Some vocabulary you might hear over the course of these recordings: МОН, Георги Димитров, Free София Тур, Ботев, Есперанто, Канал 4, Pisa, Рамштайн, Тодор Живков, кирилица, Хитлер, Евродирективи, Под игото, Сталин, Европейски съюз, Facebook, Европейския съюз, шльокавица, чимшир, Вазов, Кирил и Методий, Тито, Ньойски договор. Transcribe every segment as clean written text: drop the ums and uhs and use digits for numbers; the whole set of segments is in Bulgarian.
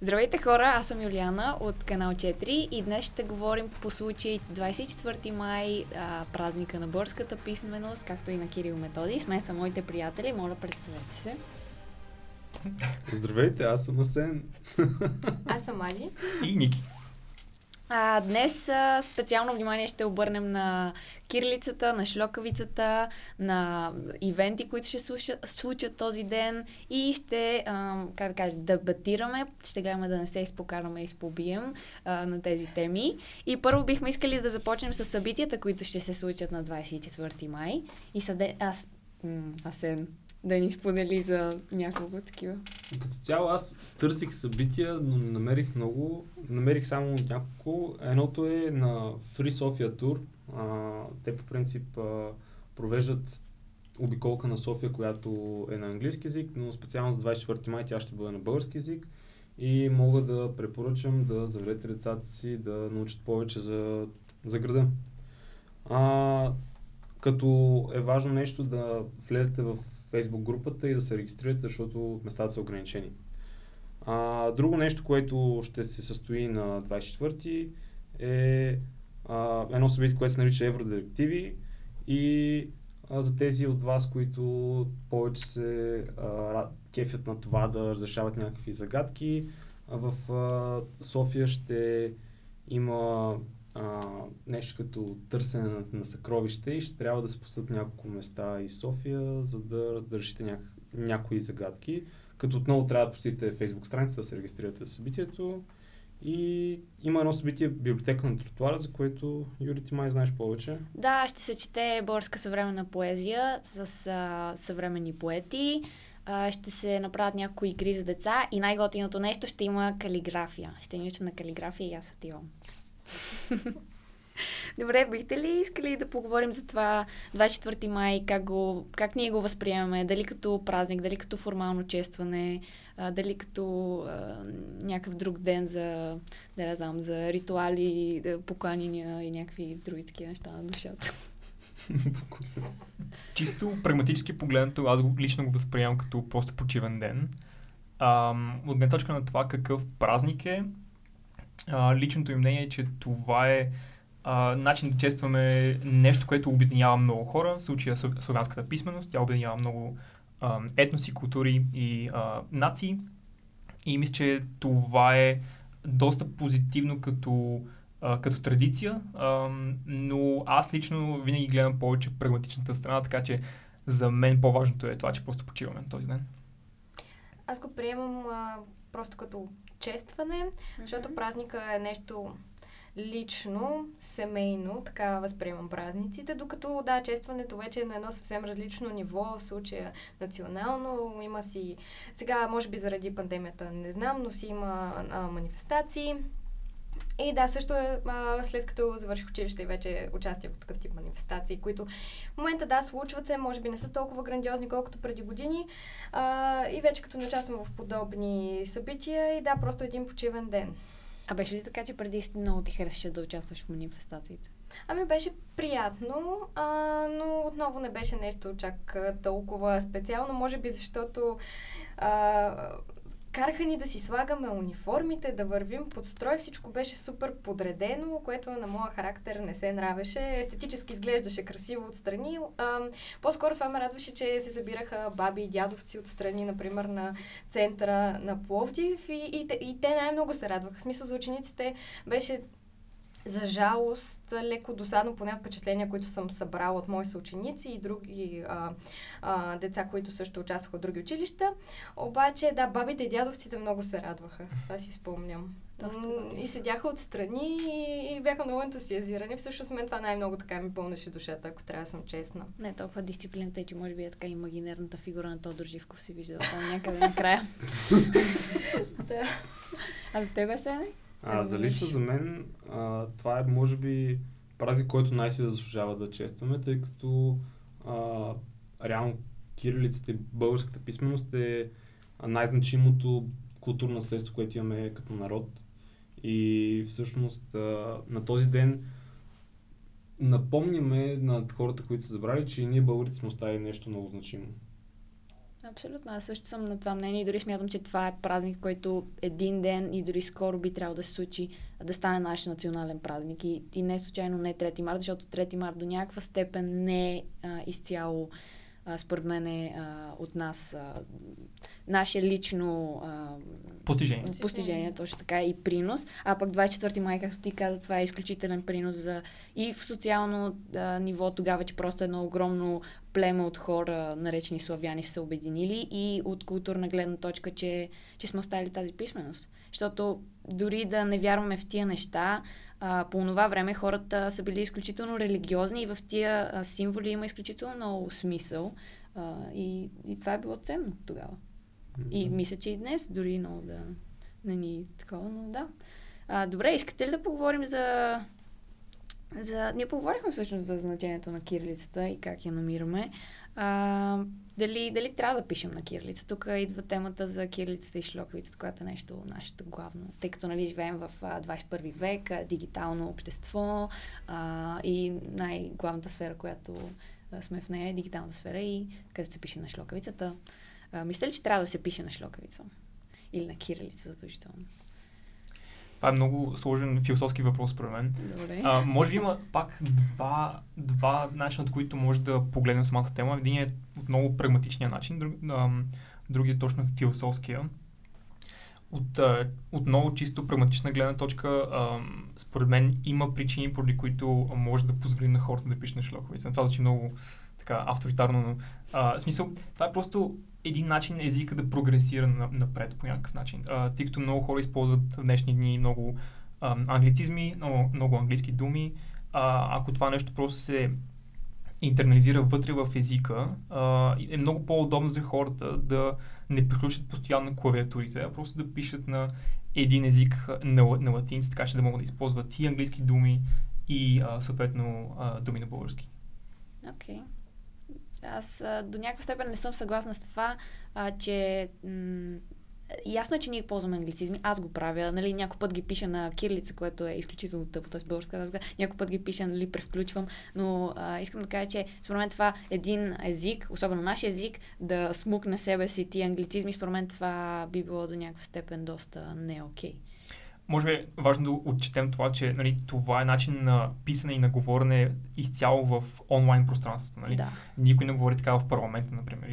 Здравейте хора, аз съм Юлиана от Канал 4 и днес ще говорим по случай 24 май, празника на българската писменост, както и на Кирил и Методий. С мен са моите приятели, моля представете се. Здравейте, аз съм Асен. Аз съм Али. И Ники. Днес специално внимание ще обърнем на кирилицата, на шльокавицата, на ивенти, които ще случат този ден и ще, дебатираме, ще гледаме да не се изпокараме и изпобием на тези теми. И първо бихме искали да започнем с събитията, които ще се случат на 24 май. И Асен да ни сподели за няколко такива. Като цяло аз търсих събития, но не намерих много. Намерих само няколко. Едното е на Free София Тур. Те по принцип провеждат обиколка на София, която е на английски език, но специално за 24 май тя ще бъде на български език. И мога да препоръчам да заведете децата си да научат повече за града. Като е важно нещо да влезете в Facebook групата и да се регистрирате, защото местата са ограничени. Друго нещо, което ще се състои на 24-ти е едно събитие, което се нарича Евродирективи и за тези от вас, които повече се кефят на това да разрешават някакви загадки, в София ще има нещо като търсене на съкровище и ще трябва да се посетят няколко места и София, за да решите някои загадки. Като отново трябва да посетите Facebook страницата, да се регистрирате за събитието. И има едно събитие библиотека на тротуара, за което, Юри, ти май знаеш повече. Да, ще се чете българска съвременна поезия с съвременни поети. Ще се направят някои игри за деца и най-готиното нещо ще има калиграфия. Ще ни учат на калиграфия и аз отивам. Добре, бихте ли искали да поговорим за това 24 май, как ние го възприемаме, дали като празник, дали като формално честване, дали като някакъв друг ден за, за ритуали, покланяния и някакви други такива неща на душата? Чисто прагматически погледнато, аз лично го възприемам като просто почивен ден. От гледна точка на това какъв празник е, личното им мнение е, че това е начин да честваме нещо, което обединява много хора. В случая славянската писменост, тя обединява много етноси, култури и нации. И мисля, че това е доста позитивно като традиция, но аз лично винаги гледам повече прагматичната страна, така че за мен по-важното е това, че просто почиваме на този ден. Аз го приемам просто като честване, защото празника е нещо лично, семейно, така възприемам празниците, докато да, честването вече е на едно съвсем различно ниво, в случая национално, има си, сега може би заради пандемията, не знам, но си има манифестации. И да, също след като завърших училище и вече участие в такъв тип манифестации, които в момента да, случват се, може би не са толкова грандиозни, колкото преди години. И вече като не участвам в подобни събития и да, просто един почивен ден. А беше ли така, че преди много ти хареше да участваш в манифестациите? Ами беше приятно, но отново не беше нещо чак толкова специално, може би защото караха ни да си слагаме униформите, да вървим под строй, всичко беше супер подредено, което на моя характер не се нравеше. Естетически изглеждаше красиво отстрани. По-скоро това ме радваше, че се събираха баби и дядовци отстрани, например, на центъра на Пловдив и те най-много се радваха. В смисъл за учениците беше за жалост леко досадно, поне от впечатления, които съм събрала от мои съученици и други деца, които също участваха от други училища. Обаче, да, бабите и дядовците много се радваха. Това си спомням. И седяха отстрани и бяха много ентусиазирани. Всъщност мен това най-много така ми пълнеше душата, ако трябва да съм честна. Не толкова дисциплината е, че може би е така имагинерната фигура на Тодор Живков се виждала там някъде накрая. Да. А за тебе сега? За лично за мен това е може би празник, който най-си заслужава да честваме, тъй като реално кирилицата и българската писменост е най-значимото културно наследство, което имаме като народ. И всъщност на този ден напомняме на хората, които са забрали, че и ние българите сме оставили нещо много значимо. Абсолютно. Аз също съм на това мнение и дори смятам, че това е празник, който един ден и дори скоро би трябвало да се случи, да стане наш национален празник. И не случайно не е 3 март, защото 3 март до някаква степен не е изцяло, според мен е от нас наше лично постижение, точно така и принос. А пък 24 май, както ти каза, това е изключителен принос за и в социално ниво тогава, че просто едно огромно племе от хора, наречени славяни, са се обединили, и от културна гледна точка, че сме оставили тази писменост. Защото дори да не вярваме в тия неща, по това време хората са били изключително религиозни и в тия символи има изключително много смисъл. И това е било ценно тогава. Mm-hmm. И мисля, че и днес дори много да не ни такова, но да. Добре, искате ли да поговорим за... Ние поговорихме всъщност за значението на кирилицата и как я намираме. Дали трябва да пишем на кирилица? Тук идва темата за кирилицата и шльокавицата, която е нещо нашето главно. Тъй като нали, живеем в 21 век, дигитално общество и най-главната сфера, която сме в нея, е дигиталната сфера и където се пише на шльокавицата. Мисля ли, че трябва да се пише на шльокавица? Или на кирилица задължително? Това е много сложен философски въпрос според мен. Може би има пак два начина, от които може да погледнем самата тема. Един е от много прагматичния начин, другият е точно философския. От много чисто прагматична гледна точка, според мен има причини, поради които може да позволим на хората да пишат на шльокавица. Това звучи много така авторитарно, но смисъл, това е просто един начин езика да прогресира напред по някакъв начин. Тъй като много хора използват в днешни дни много англицизми, много английски думи. Ако това нещо просто се интернализира вътре в езика, е много по-удобно за хората да не приключат постоянно клавиатурите, а просто да пишат на един език на латинци, така че да могат да използват и английски думи, и съответно думи на български. Окей. Аз до някаква степен не съм съгласна с това, че ясно е, че ние ползваме англицизми. Аз го правя. Нали, някой път ги пиша на кирилица, което е изключително тъпо, т.е. българска азбука. Някой път ги пиша, нали, превключвам. Но искам да кажа, че според мен това един език, особено нашия език, да смукне себе си тия англицизми, според мен това би било до някаква степен доста не окей. Може би е важно да отчетем това, че нали, това е начин на писане и на говорене изцяло в онлайн пространството. Нали? Да. Никой не говори така в парламента, например,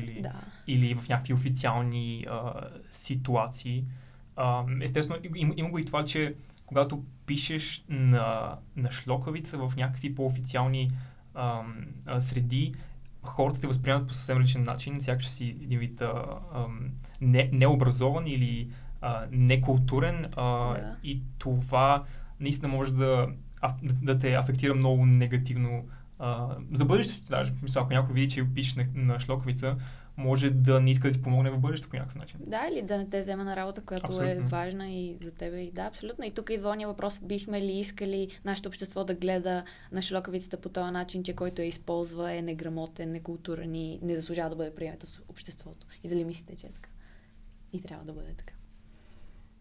или в някакви официални ситуации. Естествено, има го и това, че когато пишеш на шльокавица в някакви по-официални среди, хората те възприемат по съвсем различен начин, сякаш си един вид необразован или некултурен и това наистина може да те афектира много негативно за бъдещето. Даже, ако някой види, че пишеш на шльокавица, може да не иска да ти помогне в бъдещето по някакъв начин. Да, или да не те взема на работа, която абсолютно е важна и за тебе. И да, абсолютно. И тук идва ония въпрос, бихме ли искали нашето общество да гледа на шльокавицата по този начин, че който я използва е неграмотен, некултурен и не заслужава да бъде приемат от обществото. И дали мислите, че е така? И трябва да бъде така.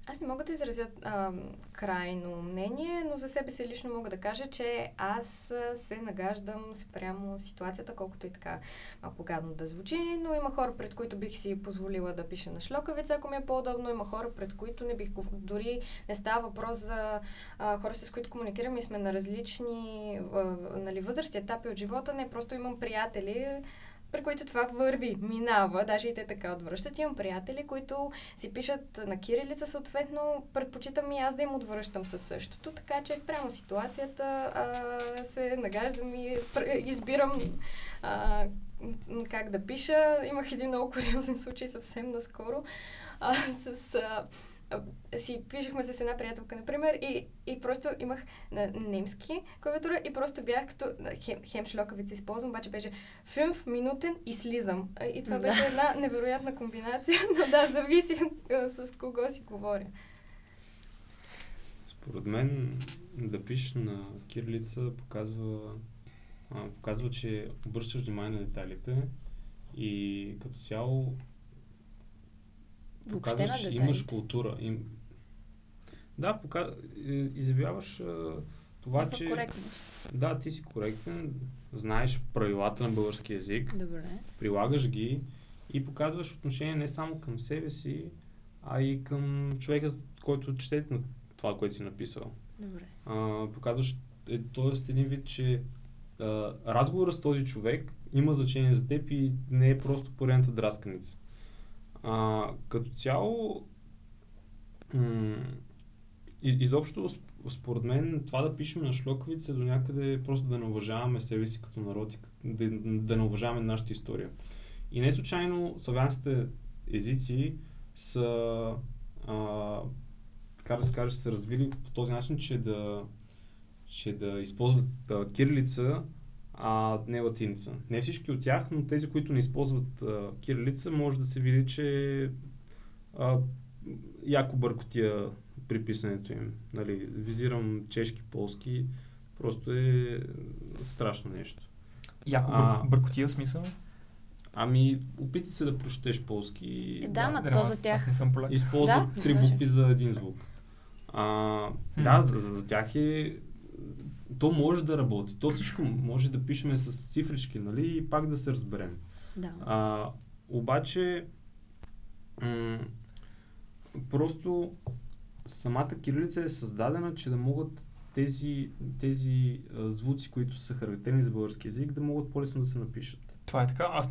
Аз не мога да изразя крайно мнение, но за себе си лично мога да кажа, че аз се нагаждам спрямо ситуацията, колкото и така малко гадно да звучи, но има хора, пред които бих си позволила да пиша на шльокавица, ако ми е по-удобно, има хора, пред които не бих, дори не става въпрос за хора, с които комуникираме и сме на различни нали, възрасти, етапи от живота, не просто имам приятели, при които това минава, даже и те така отвръщат. Имам приятели, които си пишат на кирилица, съответно предпочитам и аз да им отвръщам със същото, така че спрямо ситуацията се нагаждам и избирам как да пиша. Имах един много куриозен случай съвсем наскоро. Си пишехме с една приятелка, например, и просто имах на немски клавиатура и просто бях като хем шльокавица използвам, обаче беше фюнф, минутен и слизам. И това беше една невероятна комбинация, но да, зависи с кого си говоря. Според мен да пишеш на кирилица показва, че обръщаш внимание на деталите И като цяло показваш, че имаш култура. Да, изявяваш това, че... коректност. Да, ти си коректен, знаеш правилата на български език, добре, прилагаш ги и показваш отношение не само към себе си, а и към човека, който чете на това, което си написал. Добре. Показваш, тоест един вид, че разговорът с този човек има значение за теб и не е просто поредната драсканица. Като цяло, изобщо, според мен, това да пишем на шльокавица е до някъде просто да не уважаваме себе си като народ и да не уважаваме нашата история. И не случайно славянските езици са, така да се каже, са развили по този начин, че да използват кирилица, а не латиница. Не всички от тях, но тези, които не използват кирилица, може да се види, че яко бъркотия при писането им. Нали, визирам чешки, полски, просто е страшно нещо. Яко бъркотия в смисъл? Опитай се да прочетеш полски. Да, ма то за тях. Използват три букви за един звук. Да, за тях е... То може да работи. То всичко може да пишем с цифрички, нали, и пак да се разберем. Да. Обаче, просто самата кирилица е създадена, че да могат тези звуци, които са характерни за български език, да могат по-лесно да се напишат. Това е така. Аз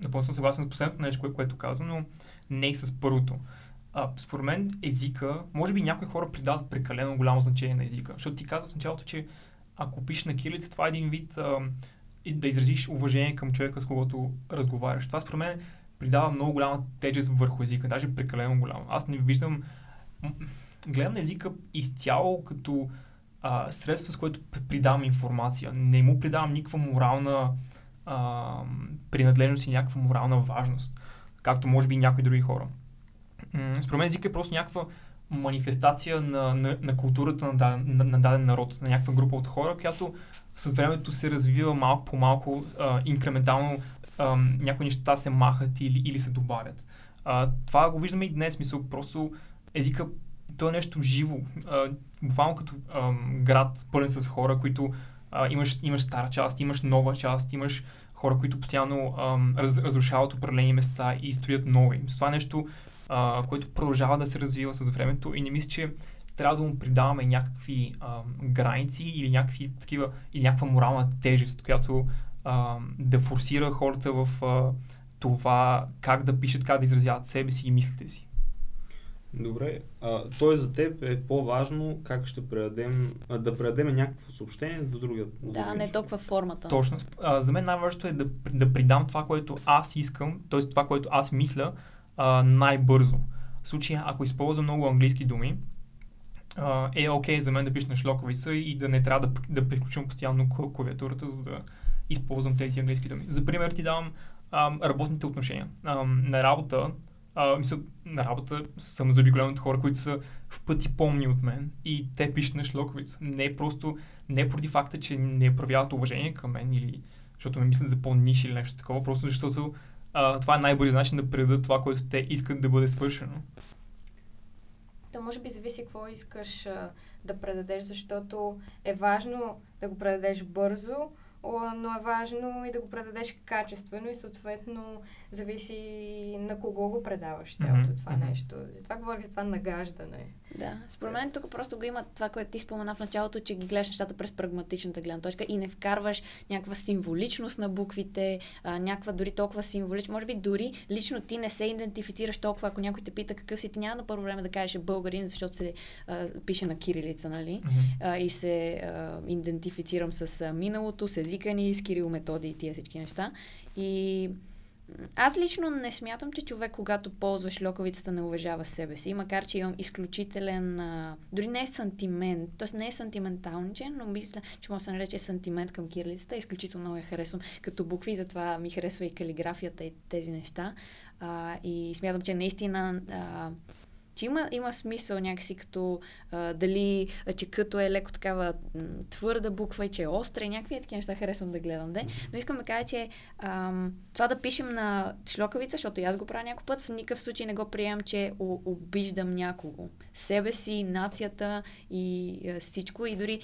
напълно съм съгласен с последното нещо, което каза, но не и с първото. Според мен езика, може би някои хора придават прекалено голямо значение на езика, защото ти каза в началото, че ако пишеш на кирилица, това е един вид да изразиш уважение към човека, с когото разговаряш. Това според мен придава много голяма тежест върху езика, даже прекалено голяма. Аз не виждам, гледам на езика изцяло като средство, с което придавам информация. Не му придавам никаква морална принадлежност и някаква морална важност, както може би и някои други хора. Според мен език е просто някаква манифестация на културата на даден народ, на някаква група от хора, която с времето се развива малко по малко, инкрементално някои неща се махат или се добавят. Това го виждаме и днес, мисъл, просто езика, то е нещо живо, буквално като град пълен с хора, които имаш стара част, имаш нова част, имаш хора, които постоянно разрушават определени места и строят нови. Това е нещо, което продължава да се развива с времето и не мисля, че трябва да му придаваме някакви граници или някакви такива, или някаква морална тежест, която да форсира хората в това как да пишат, как да изразяват себе си и мислите си. Добре, т.е. за теб е по-важно как ще предадем някакво съобщение до другия. Да, не толкова формата. Точно. За мен най-важното е да придам това, което аз искам, т.е. това, което аз мисля, най-бързо. В случая, ако използвам много английски думи, е окей за мен да пиша на шльокавица и да не трябва да приключвам постоянно клавиатурата, за да използвам тези английски думи. За пример ти давам работните отношения. На работа съм заобиколен от хора, които са в пъти помни от мен и те пишат на шльокавица. Не поради факта, че не проявяват уважение към мен или защото ме мислят за по-ниш или нещо такова, просто защото това е най-бързи начин да предадат това, което те искат да бъде свършено. Да, може би зависи какво искаш да предадеш, защото е важно да го предадеш бързо, но е важно и да го предадеш качествено и съответно зависи на кого го предаваш цялото това нещо. Затова говорих за това нагаждане. Да, според мен тук просто го има това, което ти спомена в началото, че ги гледаш нещата през прагматичната гледна точка и не вкарваш някаква символичност на буквите, някаква дори толкова символичност. Може би дори лично ти не се идентифицираш толкова, ако някой те пита какъв си, ти няма на първо време да кажеш българин, защото се пише на кирилица, нали? И се идентифицирам с миналото, с езика ни, с Кирил и Методий и тия всички неща. И аз лично не смятам, че човек, когато ползва шльокавицата, не уважава себе си, макар че имам изключителен, дори не е сантимент, т.е. не е сантименталничен, но мисля, че може да се нарече сантимент към кирилицата, изключително я харесвам като букви, затова ми харесва и калиграфията и тези неща. И смятам, че наистина че има смисъл някакси като дали, че като е леко такава твърда буква и че е остра и някакви такива неща харесвам да гледам. Де? Но искам да кажа, че това да пишем на шльокавица, защото и аз го правя някой път, в никакъв случай не го приемам, че обиждам някого. Себе си, нацията и всичко. И дори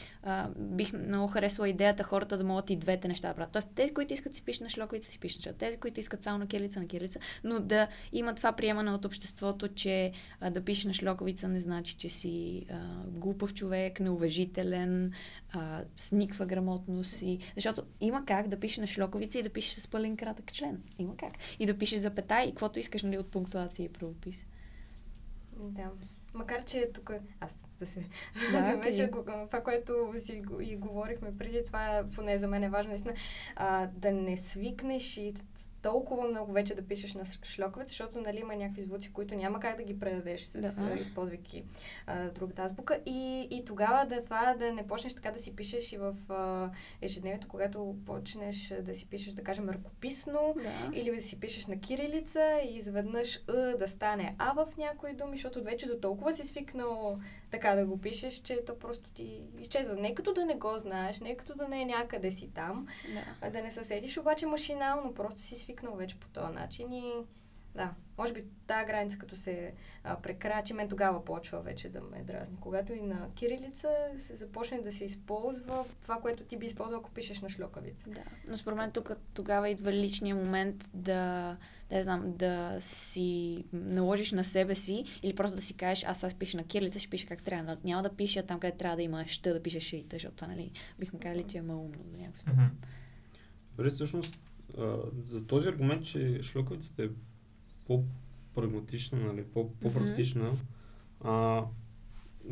бих много харесала идеята хората да могат и двете неща да правят. Тоест, тези, които искат си пишат на шльокавица, си пишат. Тези, които искат само на кирилица, на кирилица, но да има това приемане от обществото, че да пишеш на шльокавица не значи, че си глупав човек, неуважителен, сниква грамотност. Защото има как да пишеш на шльокавица и да пишеш с пълен кратък член. Има как. И да пишеш запетая и каквото искаш, нали, от пунктуация и правопис. Да. Макар, че тук аз да се... Да, това, което си и говорихме преди, това поне за мен е важно, наистина, да не свикнеш и толкова много вече да пишеш на шльокавица, защото, нали, има някакви звуци, които няма как да ги предадеш, използвайки другата азбука. И тогава да не почнеш така да си пишеш и в ежедневието, когато почнеш да си пишеш, да кажем, ръкописно, или да си пишеш на кирилица и изведнъж да стане А в някои думи, защото вече до толкова си свикнал така да го пишеш, че то просто ти изчезва. Не като да не го знаеш, не като да не е някъде си там, да не съседиш, обаче машинално просто си свикнал вече по този начин и да, може би тази граница като се прекрачи, мен тогава почва вече да ме дразни. Когато и на кирилица се започне да се използва това, което ти би използвал, ако пишеш на шльокавица. Да, но според мен тук тогава идва личния момент да си наложиш на себе си или просто да си кажеш, аз сега пиша на кирилица, ще пиша както трябва. Няма да пиша там, къде трябва да има ще да пишеш и тъй, защото това, нали, бихме казали, че е малумно до някаква степен. Добре, всъщност за този аргумент, че шльокавицата е по-прагматична, нали, по-практична,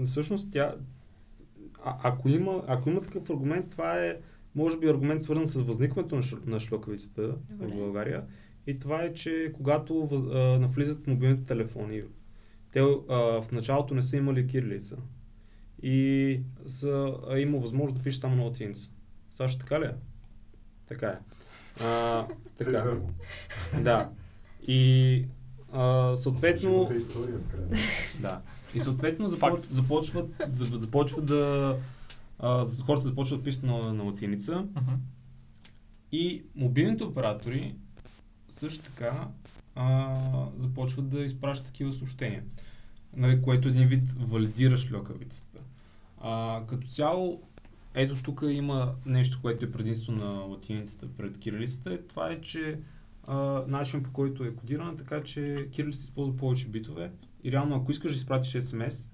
всъщност тя, ако има такъв аргумент, това е, може би, аргумент свързан с възникването на шльокавицата в България. И това е, че когато навлизат мобилните телефони, те в началото не са имали кирилица и има възможност да пишеш само на латиница. Саша, така ли е? Така е. Така. Да. И съответно. Да. И съответно хората започват да пишат на латиница. И мобилните оператори също така започват да изпращат такива съобщения, нали, което един вид валидира шльокавицата. Като цяло, ето тук има нещо, което е предимство на латиницата пред кирилицата. Това е, че начин, по който е кодирана, така че кирилицата използва повече битове и реално, ако искаш да изпратиш СМС,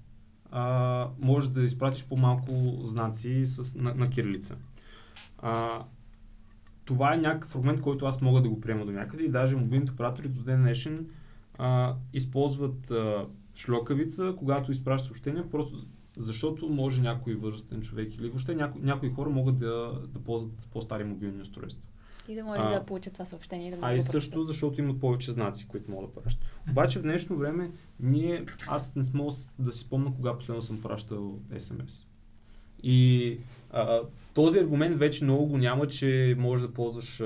можеш да изпратиш по-малко знаци на кирилица. Това е някакъв аргумент, който аз мога да го приема до някъде и даже мобилните оператори до ден днешен използват шльокавица, когато изпращат съобщения, просто защото може някой възрастен човек или въобще някои хора могат да ползват по-стари мобилни устройства. И да може да получат това съобщение. Да, и също, защото имат повече знаци, които могат да пращат. Обаче в днешно време аз не мога да си спомня кога последно съм пращал СМС. И този аргумент вече много го няма, че можеш да ползваш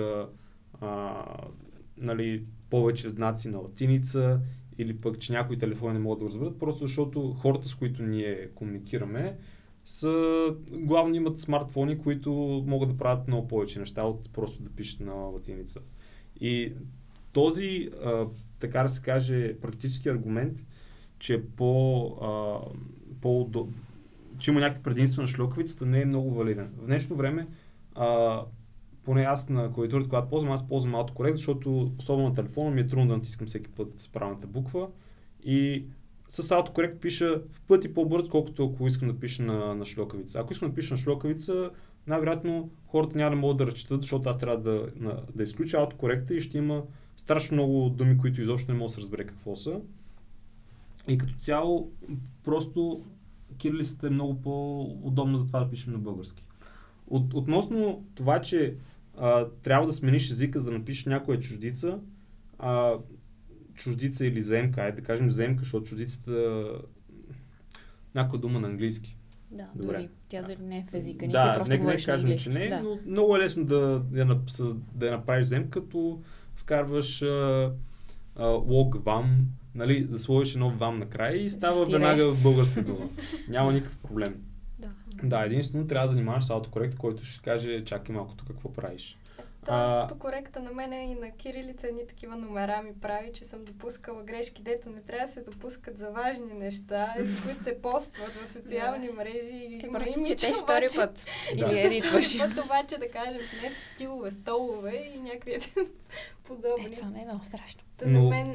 нали, повече знаци на латиница или пък, че някои телефони не могат да го разберат, просто защото хората, с които ние комуникираме, главно имат смартфони, които могат да правят много повече неща, от просто да пишат на латиница. И този, така да се каже, практически аргумент, че че има някакви предимства на шльокавицата, не е много валиден. В днешно време, поне аз на клавиатурата, когато ползвам, аз ползвам автокорект, защото особено на телефона ми е трудно да натискам всеки път правилната буква. И с автокорект пиша в пъти по-бързо, колкото ако искам да пиша на шльокавица. Ако искам да пиша на шльокавица, най-вероятно хората няма да могат да разчитат, защото аз трябва да изключа автокоректа и ще има страшно много думи, които изобщо не мога да се разбере какво са. И като цяло, просто кирилицата е много по-удобна за това да пишем на български. Относно това, че трябва да смениш езика, за да напишеш някоя чуждица, чуждица или заемка, да кажем заемка, защото чуждицата някаква дума на английски. Да, добре. Дори тя дори не е в езика, ти просто говориш на английски. Да, нека не кажем, че не, но много е лесно да я направиш заемка, като вкарваш лог вам, нали, да сложиш едно вам накрая и става веднага в българска дума. Няма никакъв проблем. Да, единствено трябва да занимаваш с аутокорект, който ще каже, чакай малко тук, какво правиш. Това аутокоректа на мен и на кирилица едни такива номера ми прави, че съм допускала грешки, дето не трябва да се допускат за важни неща, които се постват в социални мрежи и правим, че те втори път. Да. Втори път обаче да кажем, не стилове, столове и някакви подобни. Това не е много страшно. На мен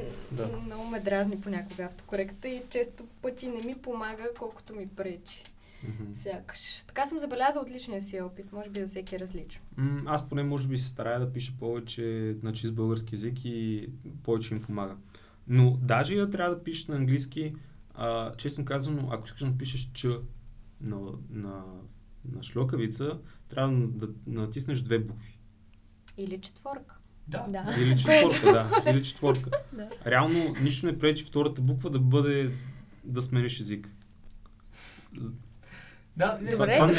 много ме дразни понякога автокоректа и често пъти не ми помага, колкото ми пречи. Mm-hmm. Сякаш. Така съм забелязала от личния си опит. Може би за всеки е различно. Аз поне може би се старая да пиша повече на чист български език и повече им помага. Но даже и да трябва да пишеш на английски, честно казано, ако искаш да пишеш Ч на шлокавица, трябва да натиснеш две букви. Или четворка. Да. Или четворка, да. Или четворка. Да. Реално нищо не пречи втората буква да бъде да смениш език. Да, това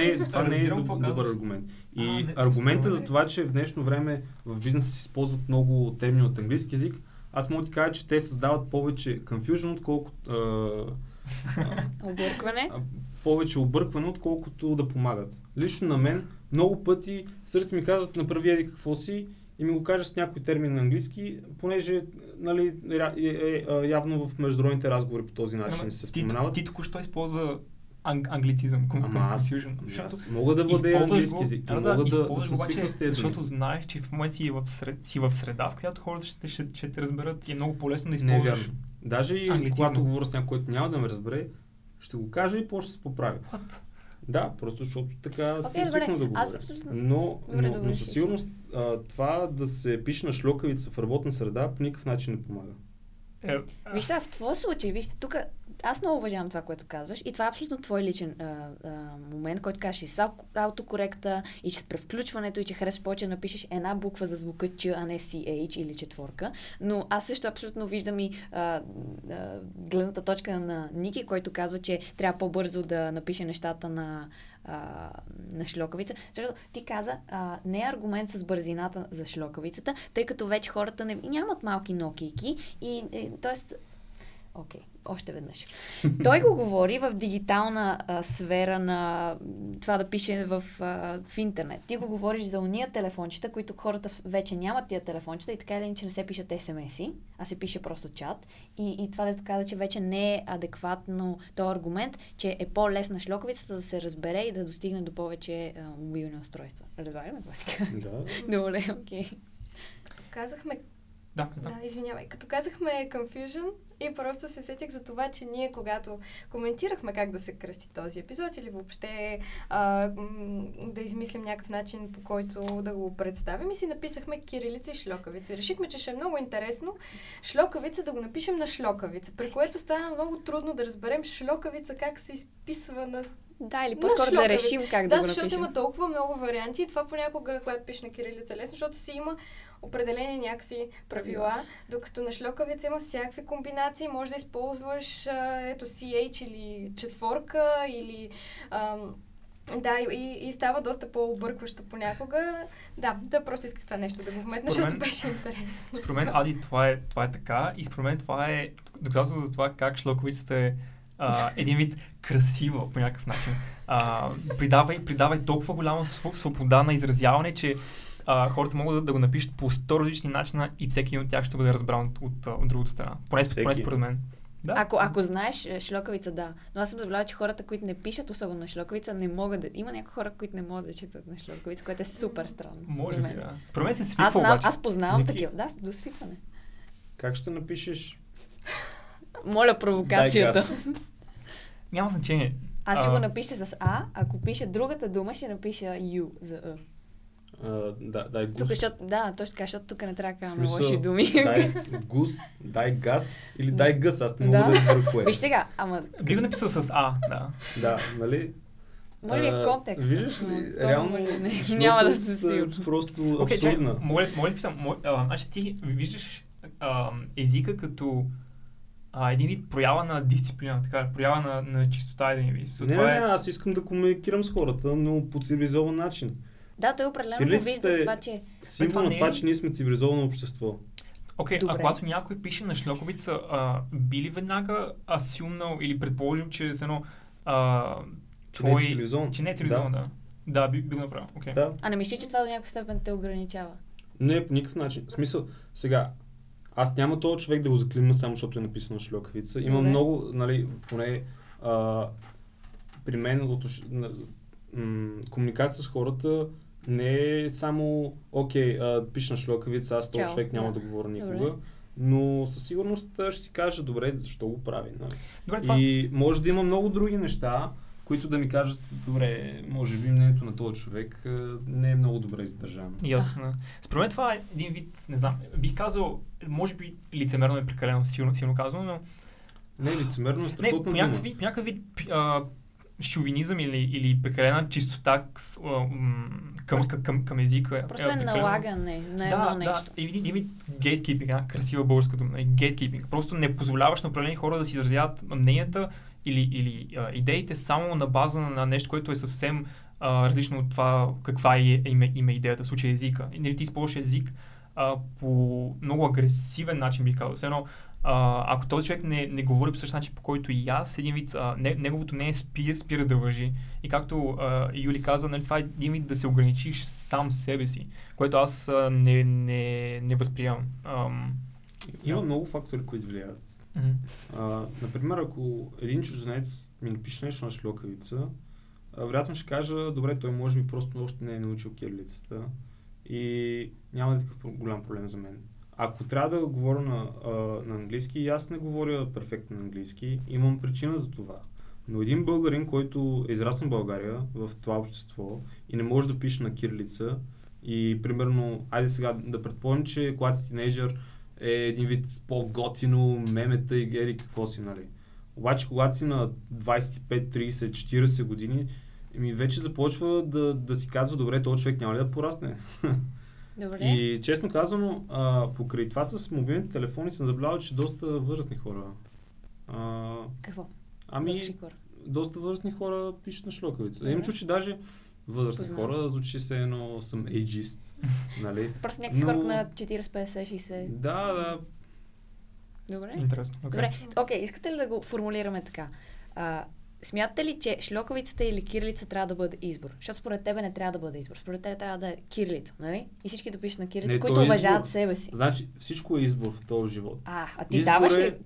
не е добър аргумент. И аргументът за това, че в днешно време в бизнеса се използват много термини от английски език, аз мога да ти кажа, че те създават повече confusion, отколкото повече объркване, отколкото да помагат. Лично на мен много пъти сърцето ми казват направи еди какво си и ми го кажат с някой термин на английски, понеже нали, явно в международните разговори по този начин се споменават. Ти току-що използва англицизъм, confusion. Мога да владея английски език. Да се свикна с тези. Защото знаеш, че в момента си в среда, в която хората ще те разберат и е много по-лесно да използваш англицизъм. Даже и когато говоря с някой, който няма да ме разбере, ще го кажа и после ще се поправя. Да, просто защото така се свикна да говоря. Но със сигурност това да се пише на шлокавица в работна среда по никакъв начин не помага. Виж сега, в твой случай, тук аз много уважавам това, което казваш и това е абсолютно твой личен момент, който кажеш и с аутокоректа, и че с превключването, и че харесваш повече да напишеш една буква за звука Ч, а не CH или четворка, но аз също абсолютно виждам и гледната точка на Ники, който казва, че трябва по-бързо да напише нещата на шлокавица. Защото ти каза, не е аргумент с бързината за шлокавицата, тъй като вече хората нямат малки нокийки и т.е. Окей, още веднъж. Той го говори в дигитална сфера на това да пише в интернет. Ти го говориш за уния телефончета, които хората вече нямат тия телефончета и така или иначе не се пишат SMS-и, а се пише просто чат. И това дето каза, че вече не е адекватно този аргумент, че е по-лесна шлокавицата да се разбере и да достигне до повече мобилни устройства. Разбираме какво си казвам? Да. Добре, окей. Казахме Да, извинявай. Като казахме Confusion и просто се сетих за това, че ние когато коментирахме как да се кръсти този епизод или въобще да измислим някакъв начин, по който да го представим и си написахме кирилица и шлокавица. Решихме, че ще е много интересно шлокавица да го напишем на шлокавица, при което стана много трудно да разберем шлокавица как се изписва на... Да, или по-скоро да решим как да го напишем. Да, защото има толкова много варианти и това понякога, когато пише на кирилица лесно, защото си има определени някакви правила, докато на шлокавица има всякакви комбинации, може да използваш CH или четворка или... и става доста по-объркващо понякога. Да, просто исках това нещо да го вметна, защото беше интересно. Според мен, Ади, това е така и според мен това е доказателство за това как шлокавицата е един вид красива по някакъв начин. Придава толкова голяма свобода на изразяване, че хората могат да го напишат по 100 различни начина и всеки от тях ще бъде разбран от другата страна. Поне според мен. Да. Ако знаеш шлокавица, да. Но аз съм забелязала, че хората, които не пишат особено на шлокавица, не могат да... Има някои хора, които не могат да четат на шлокавица, което е супер странно. Може би, да. Според мен се свиква обаче. Аз познавам такива. Да, до свикване. Как ще напишеш? Моля провокацията. Няма значение. Аз ще го напиша с А, ако пише другата дума, ще напиша Ю за Ъ. Точно така, защото тук не трябва да казваме лоши думи. Дай гус, дай газ или дай гъс, аз не мога да избера кое. Виж сега, ама... Би го написал с А, да. Да, нали? Може ли контекст? Виждаш ли, реално... Няма да се сигурно. Просто абсурдна. Моля да питам, значи ти виждаш езика като... един вид проява на дисциплина, така, проява на чистота и да не види. Аз искам да комуникирам с хората, но по цивилизован начин. Да, той определено го вижда това, че... Символ на това, че ние сме цивилизовано общество. Окей, а когато някой пише на шльоковица, би ли веднага асюмнал или предположил, че с едно... Че не е цивилизован. Да, би го направил. Okay. Да. А не мислиш, че това до някаква степен те ограничава? Не, по никакъв начин. В смисъл, сега, аз няма този човек да го заклинам само, защото е написано шльокавица. Има много, нали, поне при мен комуникация с хората не е само окей, пиша на шльокавица, аз този човек няма да говоря никога. Добре. Но със сигурност ще си кажа, добре, защо го прави. Нали? Добре, това... И може да има много други неща, които да ми кажат, добре, може би мнението на този човек не е много добре издържано. Ясно. Според мен това е един вид, не знам, бих казал, може би лицемерно е прекалено силно казано, но... Не, лицемерно е страхотно. Не, по някакъв вид шовинизъм или прекалена чистота към езика. Просто е налагане на едно нещо. Да, един вид гейткипинг, една красива българска дума, гейткипинг. Просто не позволяваш на определени хора да си изразяват мненията или идеите само на база на нещо, което е съвсем различно от това каква е идеята, в случая езика. И, нали, ти използваш език по много агресивен начин, бих казал. Едно, ако този човек не говори по същия начин, по който и аз, един вид, неговото не е спира да въжи. И както Юли каза, нали, това е един вид да се ограничиш сам себе си, което аз не възприемам. Има много фактори, които влияят. Например, ако един чужденец ми напише нещо на шльокавица, вероятно ще кажа, добре, той може би просто още не е научил кирилицата и няма такъв голям проблем за мен. Ако трябва да говоря на английски, аз не говоря перфектно на английски, имам причина за това. Но един българин, който е израснал в България, в това общество и не може да пише на кирилица и примерно, айде сега да предположим, че когато си тинейджър, е един вид по-готино, мемета и гери, какво си, нали. Обаче, когато си на 25, 30, 40 години, ми вече започва да си казва, добре, този човек няма ли да порасне? Добре. И честно казано, покрай това с мобилните телефони съм забелязал, че доста възрастни хора. Какво? Доста възрастни хора пишат на шльокавица. Имам чу, че даже възрастни хора, звучи се едно съм ейджист, нали? Просто някакви хора на 40, 50, 60. Да. Добре. Интересно. Добре, искате ли да го формулираме така? Смятате ли, че шльокавицата или кирилица трябва да бъде избор? Защото според тебе не трябва да бъде избор. Според тебе трябва да е кирилица, нали? И всички да пишат на кирилица, не, които уважават себе си. Значи всичко е избор в този живот. А ти избор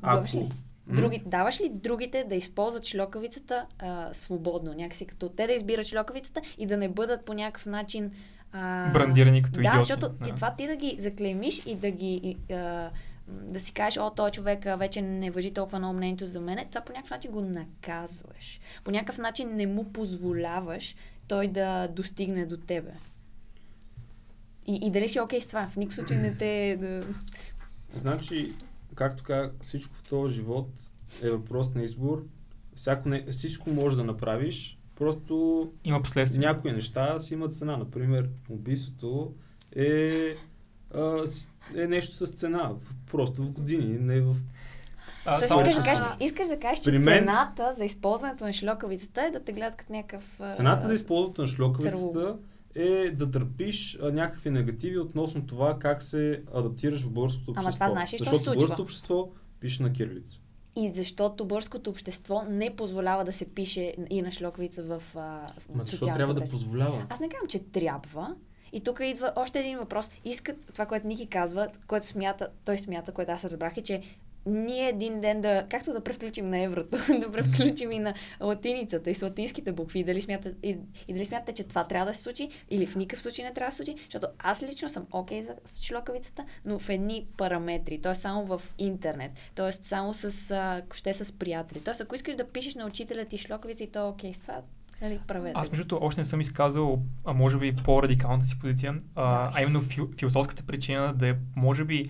даваш ли? Даваш ли другите да използват шльокавицата свободно, някакси като те да избират шльокавицата и да не бъдат по някакъв начин... брандирани като идиоти. Да, защото ти да ги заклеймиш и да си кажеш, той човек вече не важи толкова много мнението за мене, това по някакъв начин го наказваш. По някакъв начин не му позволяваш той да достигне до тебе. И дали си окей с това? В никакъв случай не те... Значи... Както казах, всичко в този живот е въпрос на избор. Всичко може да направиш, просто има последствия. Някои неща си имат цена. Например, убийството е нещо с цена. Просто в години, не в... искаш да кажеш, че цената за използването на шльокавицата е да те гледат като някакъв... Цената за използването на шльокавицата е да търпиш някакви негативи относно това как се адаптираш в българското общество. Ама това знаеш ли, защото се случва? Българското общество пише на кирилица. И защото българското общество не позволява да се пише и на шльокавица в социалната мрежа. Защо трябва да позволява? Аз не казвам, че трябва. И тук идва още един въпрос. Искат това, което Ники казва, което той смята, което аз разбрах е, че ние един ден както да превключим на еврото, да превключим и на латиницата и с латинските букви, дали смятате, че това трябва да се случи или в никакъв случай не трябва да се случи, защото аз лично съм окей с шльокавицата, но в едни параметри, т.е. само в интернет, т.е. само с приятели, т.е. ако искаш да пишеш на учителя ти шльокавица и то е окей с това, нали, правете. Аз между още не съм изказал, може би по-радикалната си позиция, а именно философската причина да е, може би,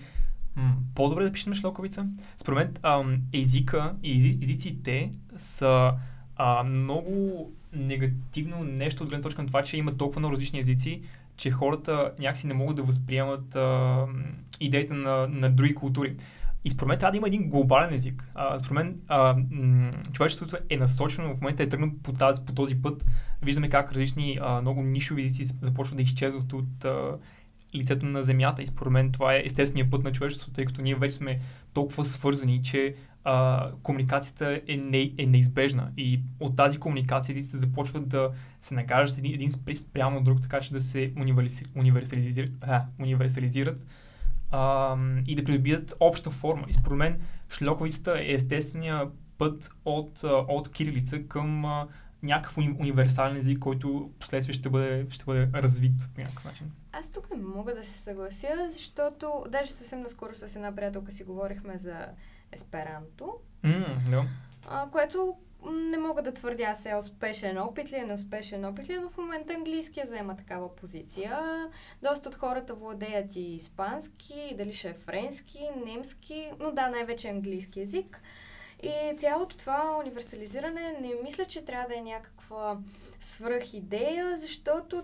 по-добре да пишем на шльокавица. Според мен езика и езиците са много негативно нещо от гледна точка на това, че има толкова много различни езици, че хората някакси не могат да възприемат идеите на други култури. И според мен трябва да има един глобален език. Според мен човечеството е насочено, в момента е тръгнал по този път. Виждаме как различни много нишови езици започват да изчезват от лицето на земята. И според мен това е естественият път на човечеството, тъй като ние вече сме толкова свързани, че комуникацията е неизбежна. И от тази комуникация се започват да се нагаждат един спрямо друг, така че да се универсализират и да придобият обща форма. И според мен шльоковицата е естественият път от кирилица към някакъв универсален език, който последствие ще бъде развит по някакъв начин. Аз тук не мога да се съглася, защото даже съвсем наскоро с една приятелка си говорихме за есперанто, yeah. Което не мога да твърдя аз е успешен опит ли, е неуспешен опит ли, но в момента английския заема такава позиция. Доста от хората владеят и испански, и дали ще е френски, немски, но да, най-вече английски език. И цялото това универсализиране не мисля, че трябва да е някаква свръхидея, защото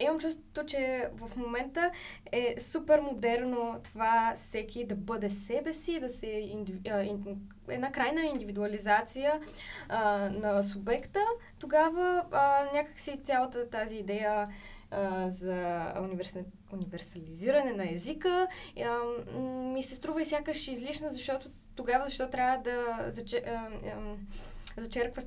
имам чувството, че в момента е супер модерно това всеки да бъде себе си, да се една крайна индивидуализация на субекта. Тогава някакси цялата тази идея за универсализиране на езика ми се струва и сякаш излишна, защото тогава защо трябва да зачерква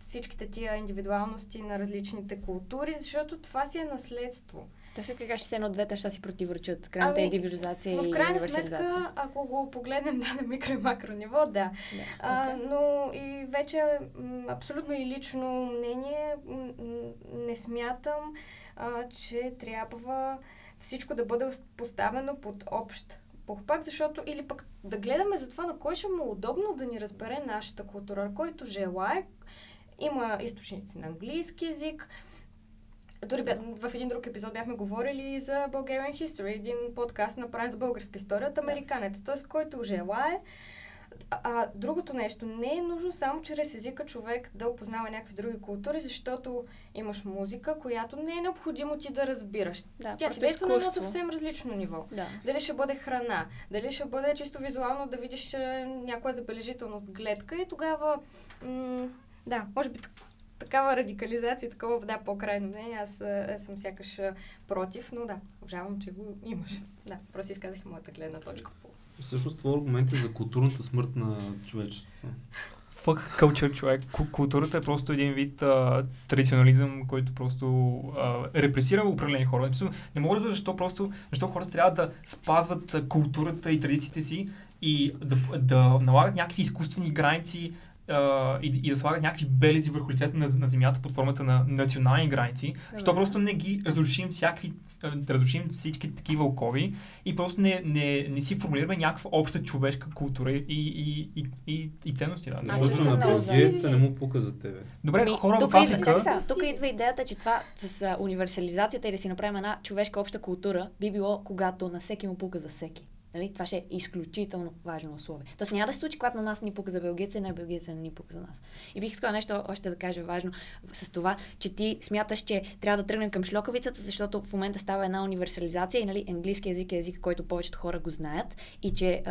всичките тия индивидуалности на различните култури, защото това си е наследство. То се крикаше се едно двете неща си противоречат, крайната индивидуализация и универсализация. В крайна сметка, ако го погледнем на микро и макро ниво, да. Yeah, okay. Но и вече абсолютно и лично мнение не смятам, че трябва всичко да бъде поставено под общ похпак, защото или пък да гледаме за това на кой ще му удобно да ни разбере нашата култура, който желае. Има източници на английски език. Дори в един друг епизод бяхме говорили за Bulgarian History, един подкаст направен за българска история от американец, т.е. който желае. А другото нещо, не е нужно само чрез езика човек да опознава някакви други култури, защото имаш музика, която не е необходимо ти да разбираш. Да, тя ти действа на едно съвсем различно ниво. Да. Дали ще бъде храна, дали ще бъде чисто визуално да видиш някоя забележителност, гледка и тогава, може би такава радикализация, такова по-крайно мнение, аз съм сякаш против, но обжалвам, че го имаш. Да, просто изказах моята гледна точка по. Всъщност това аргумент е за културната смърт на човечеството. Fuck culture, човек. Културата е просто един вид традиционализъм, който просто репресира определени хора. Не мога да разбера защо хората трябва да спазват културата и традициите си и да налагат някакви изкуствени граници и да слагат някакви белези върху лицето на земята под формата на национални граници, защото просто не ги разрушим всички такива окови и просто не си формулираме някаква обща човешка култура и ценности. Да. Защото на празиеца не му пука за тебе. Добре, хора в Африка. Тук идва идеята, че това с универсализацията и да си направим една човешка обща култура би било, когато на всеки му пука за всеки. Нали? Това ще е изключително важно условие. Тоест няма да се случи, когато на нас ни пука за белгийца и на белгийца не ни пука за нас. И бих искала нещо още да кажа важно с това, че ти смяташ, че трябва да тръгнем към шльокавицата, защото в момента става една универсализация и нали, английски език е език, който повечето хора го знаят и че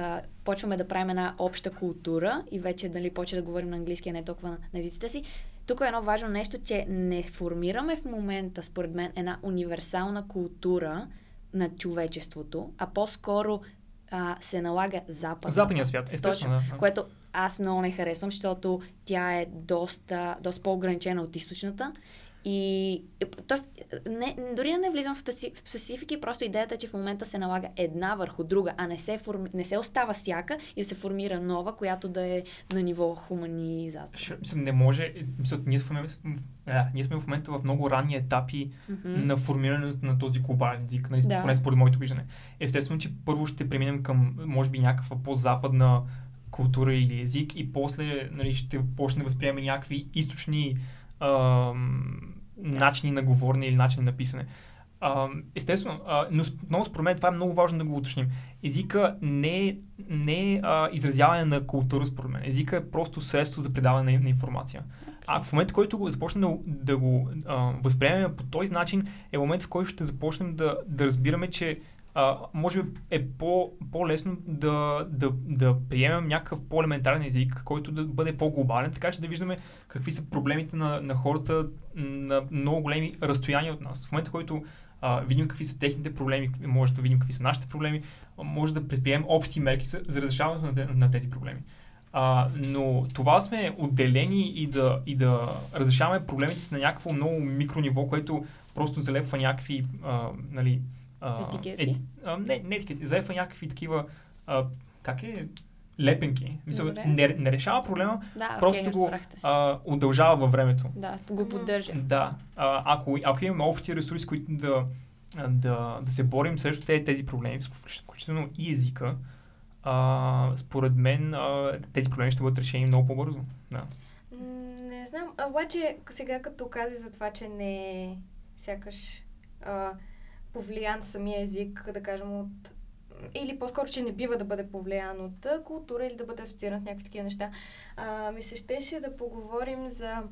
почваме да правим една обща култура и вече нали, почва да говорим на английски, а не толкова на езиците си. Тук е едно важно нещо, че не формираме в момента, според мен, една универсална култура на човечеството, а по-скоро се налага западният свят, естествено. Точно, да. Което аз много не харесвам, защото тя е доста по-ограничена от източната. И тоест, дори да не влизам в специфики, просто идеята е, че в момента се налага една върху друга, а не се остава всяка и да се формира нова, която да е на ниво хуманизация. Не може. Ние сме в момента в много ранни етапи на формирането на този глобален език, поне според моето виждане. Естествено, че първо ще преминем към, може би, някаква по-западна култура или език и после ще почне да възприемем някакви източни начини на говорене или начини на писане. Естествено, но много според мен това е много важно да го уточним. Езика не е изразяване на култура, според мен. Езика е просто средство за предаване на информация. Okay. А в момента, в който го започнем да го възприемем по този начин, е момент, в който ще започнем да разбираме, че може би е по-лесно да приемем някакъв по-елементарен език, който да бъде по-глобален, така че да виждаме какви са проблемите на хората на много големи разстояния от нас. В момента, в който видим какви са техните проблеми, може да видим какви са нашите проблеми, може да предприемем общи мерки за разрешаването на тези проблеми. Но това сме отделени и да разрешаваме проблемите си на някакво много микрониво, което просто залепва някакви етикети. Не етикети, залепва някакви такива лепенки. Мисля, не решава проблема, просто го удължава във времето. Да, го поддържа. Да. Ако имаме общи ресурси, които да се борим срещу тези проблеми, включително и езика, според мен тези проблеми ще бъдат решени много по-бързо. Да. Не знам, обаче сега като каза за това, че не сякаш повлиян самия език, да кажем от... Или по-скоро, че не бива да бъде повлиян от култура или да бъде асоцииран с някакви такива неща. Ми се щеше да поговорим за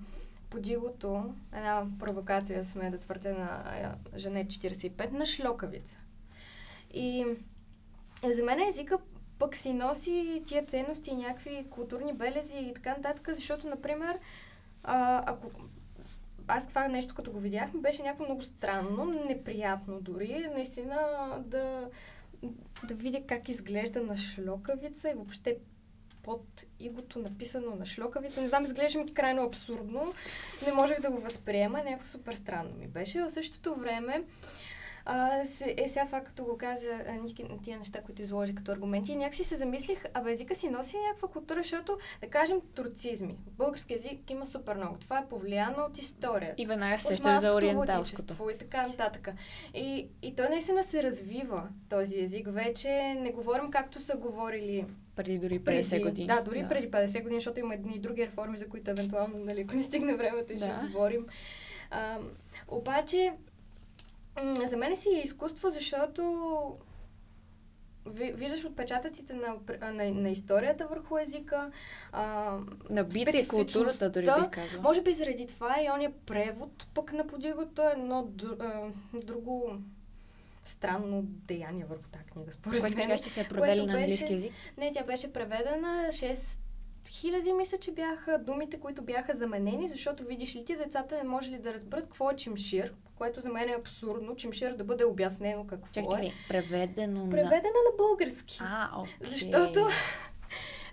Под игото, една провокация сме да твърде на Жене 45, на шльокавица. И за мен езика пък си носи тия ценности, някакви културни белези и така нататък, защото, например, ако аз това нещо като го видяхме, беше някакво много странно, неприятно дори, наистина да видя как изглежда на шльокавица и въобще под игото написано на шльокавица. Не знам, изглежда ми крайно абсурдно, не можех да го възприема, някакво супер странно ми беше. В същото време, сега това като го каза Ники на тия неща, които изложи като аргументи, някакси се замислих, езика си носи някаква култура, защото, да кажем, турцизми. Български език има супер много. Това е повлияно от историята. И веднага се сеща за ориенталското. И така нататък. И той наистина се развива, този език. Вече не говорим както са говорили преди дори 50 години. Да, дори преди 50 години, защото има едни и други реформи, за които евентуално, ако не стигне времето и ще говорим. Обаче, за мен си е изкуство, защото виждаш отпечатъците на историята върху езика, на бита и културата, дори бих казала. Може би заради това и ония превод пък на Под игото е едно друго странно деяние върху тази книга. Според мен. Кога ще се е превели на английски език? Не, тя беше преведена 6 000, мисля, че бяха думите, които бяха заменени, защото видиш ли ти, децата не може ли да разберат какво е чимшир, което за мен е абсурдно, чимшир да бъде обяснено какво е. Преведено на български. Okay. Защото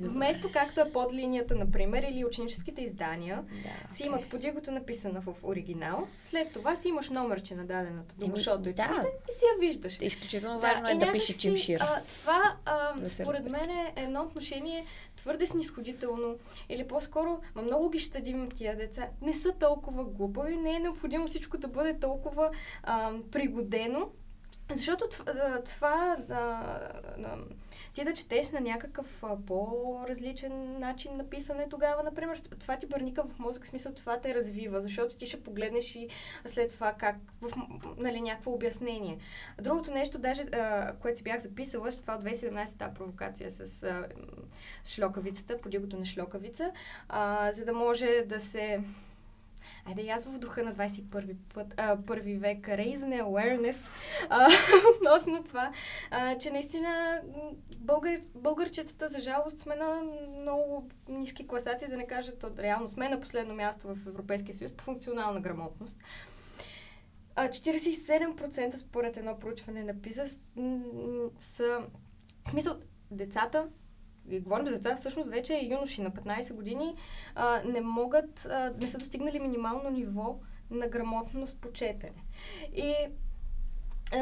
вместо както е под линията, например, или ученическите издания, си имат Под игото написано в оригинал, след това си имаш номерче на дадената дума, защото и чужда, и си я виждаш. Изключително важно е да пише чимшир. Това, според мен, е едно отношение твърде снисходително, или по-скоро, много ги щадим тия деца, не са толкова глупави, не е необходимо всичко да бъде толкова пригодено, защото това ти да четеш на някакъв по-различен начин на писане тогава, например, това ти бърника в мозък, смисъл това те развива, защото ти ще погледнеш и след това как, някакво обяснение. Другото нещо, даже, което си бях записала, е това от 2017-та провокация с шльокавицата, Под игото на шльокавица, за да може да се... Айде, аз в духа на 21 век raising awareness относно това, че наистина българчетата за жалост сме на много ниски класации, да не кажа, реално сме на последно място в Европейския съюз по функционална грамотност. 47% според едно проучване на Pisa са... В смисъл, децата... И говорим за деца, всъщност вече е юноши на 15 години, не могат, не са достигнали минимално ниво на грамотност по четене. И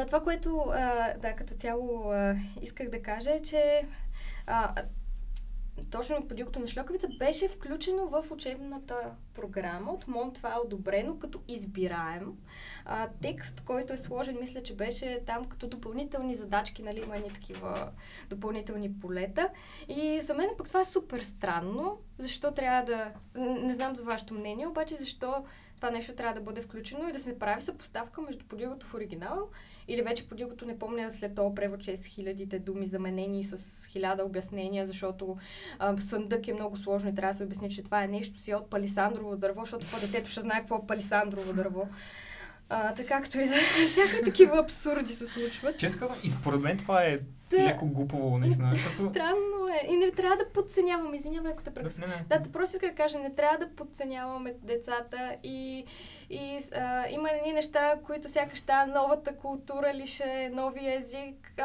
това, което като цяло исках да кажа, е, че точно Под игото на шльокавица беше включено в учебната програма. От МОН това е одобрено като избираем. Текст, който е сложен, мисля, че беше там като допълнителни задачки, има едни такива допълнителни полета. И за мен пък това е супер странно. Защо трябва да... Не знам за вашето мнение, обаче защо това нещо трябва да бъде включено и да се направи съпоставка между Под игото в оригинал или вече Под игото, не помня след това превод 6000 думи заменени с 1000 обяснения, защото съндък е много сложно и трябва да се обясни, че това е нещо си от палисандрово дърво, защото детето ще знае какво е палисандрово дърво. Така както и всякакви такива абсурди се случват. Честно казвам, и според мен това е леко глупово, наистина. Странно е. И не трябва да подценяваме. Извинявай, ако те прекъсвам. Да, просто иска да кажа, не трябва да подценяваме децата и има едни неща, които сякаш тази новата култура ли ще, новия език.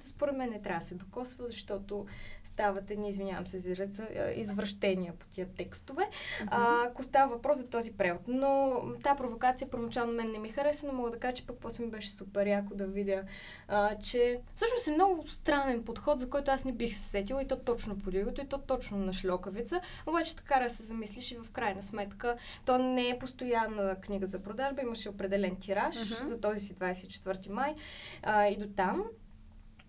Според мен не трябва да се докосва, защото стават едни, извинявам се, извращения по тия текстове. Ако става въпрос за този превод. Но тази провокация първоначално мен не ми хареса, но мога да кажа, че пък после ми беше супер яко да видя, че всъщност е много странен подход, за който аз не бих се сетила, и то точно под игото, и то точно на шльокавица. Обаче така да се замислиш и в крайна сметка, то не е постоянна книга за продажба, имаше определен тираж за този си 24 май и до там.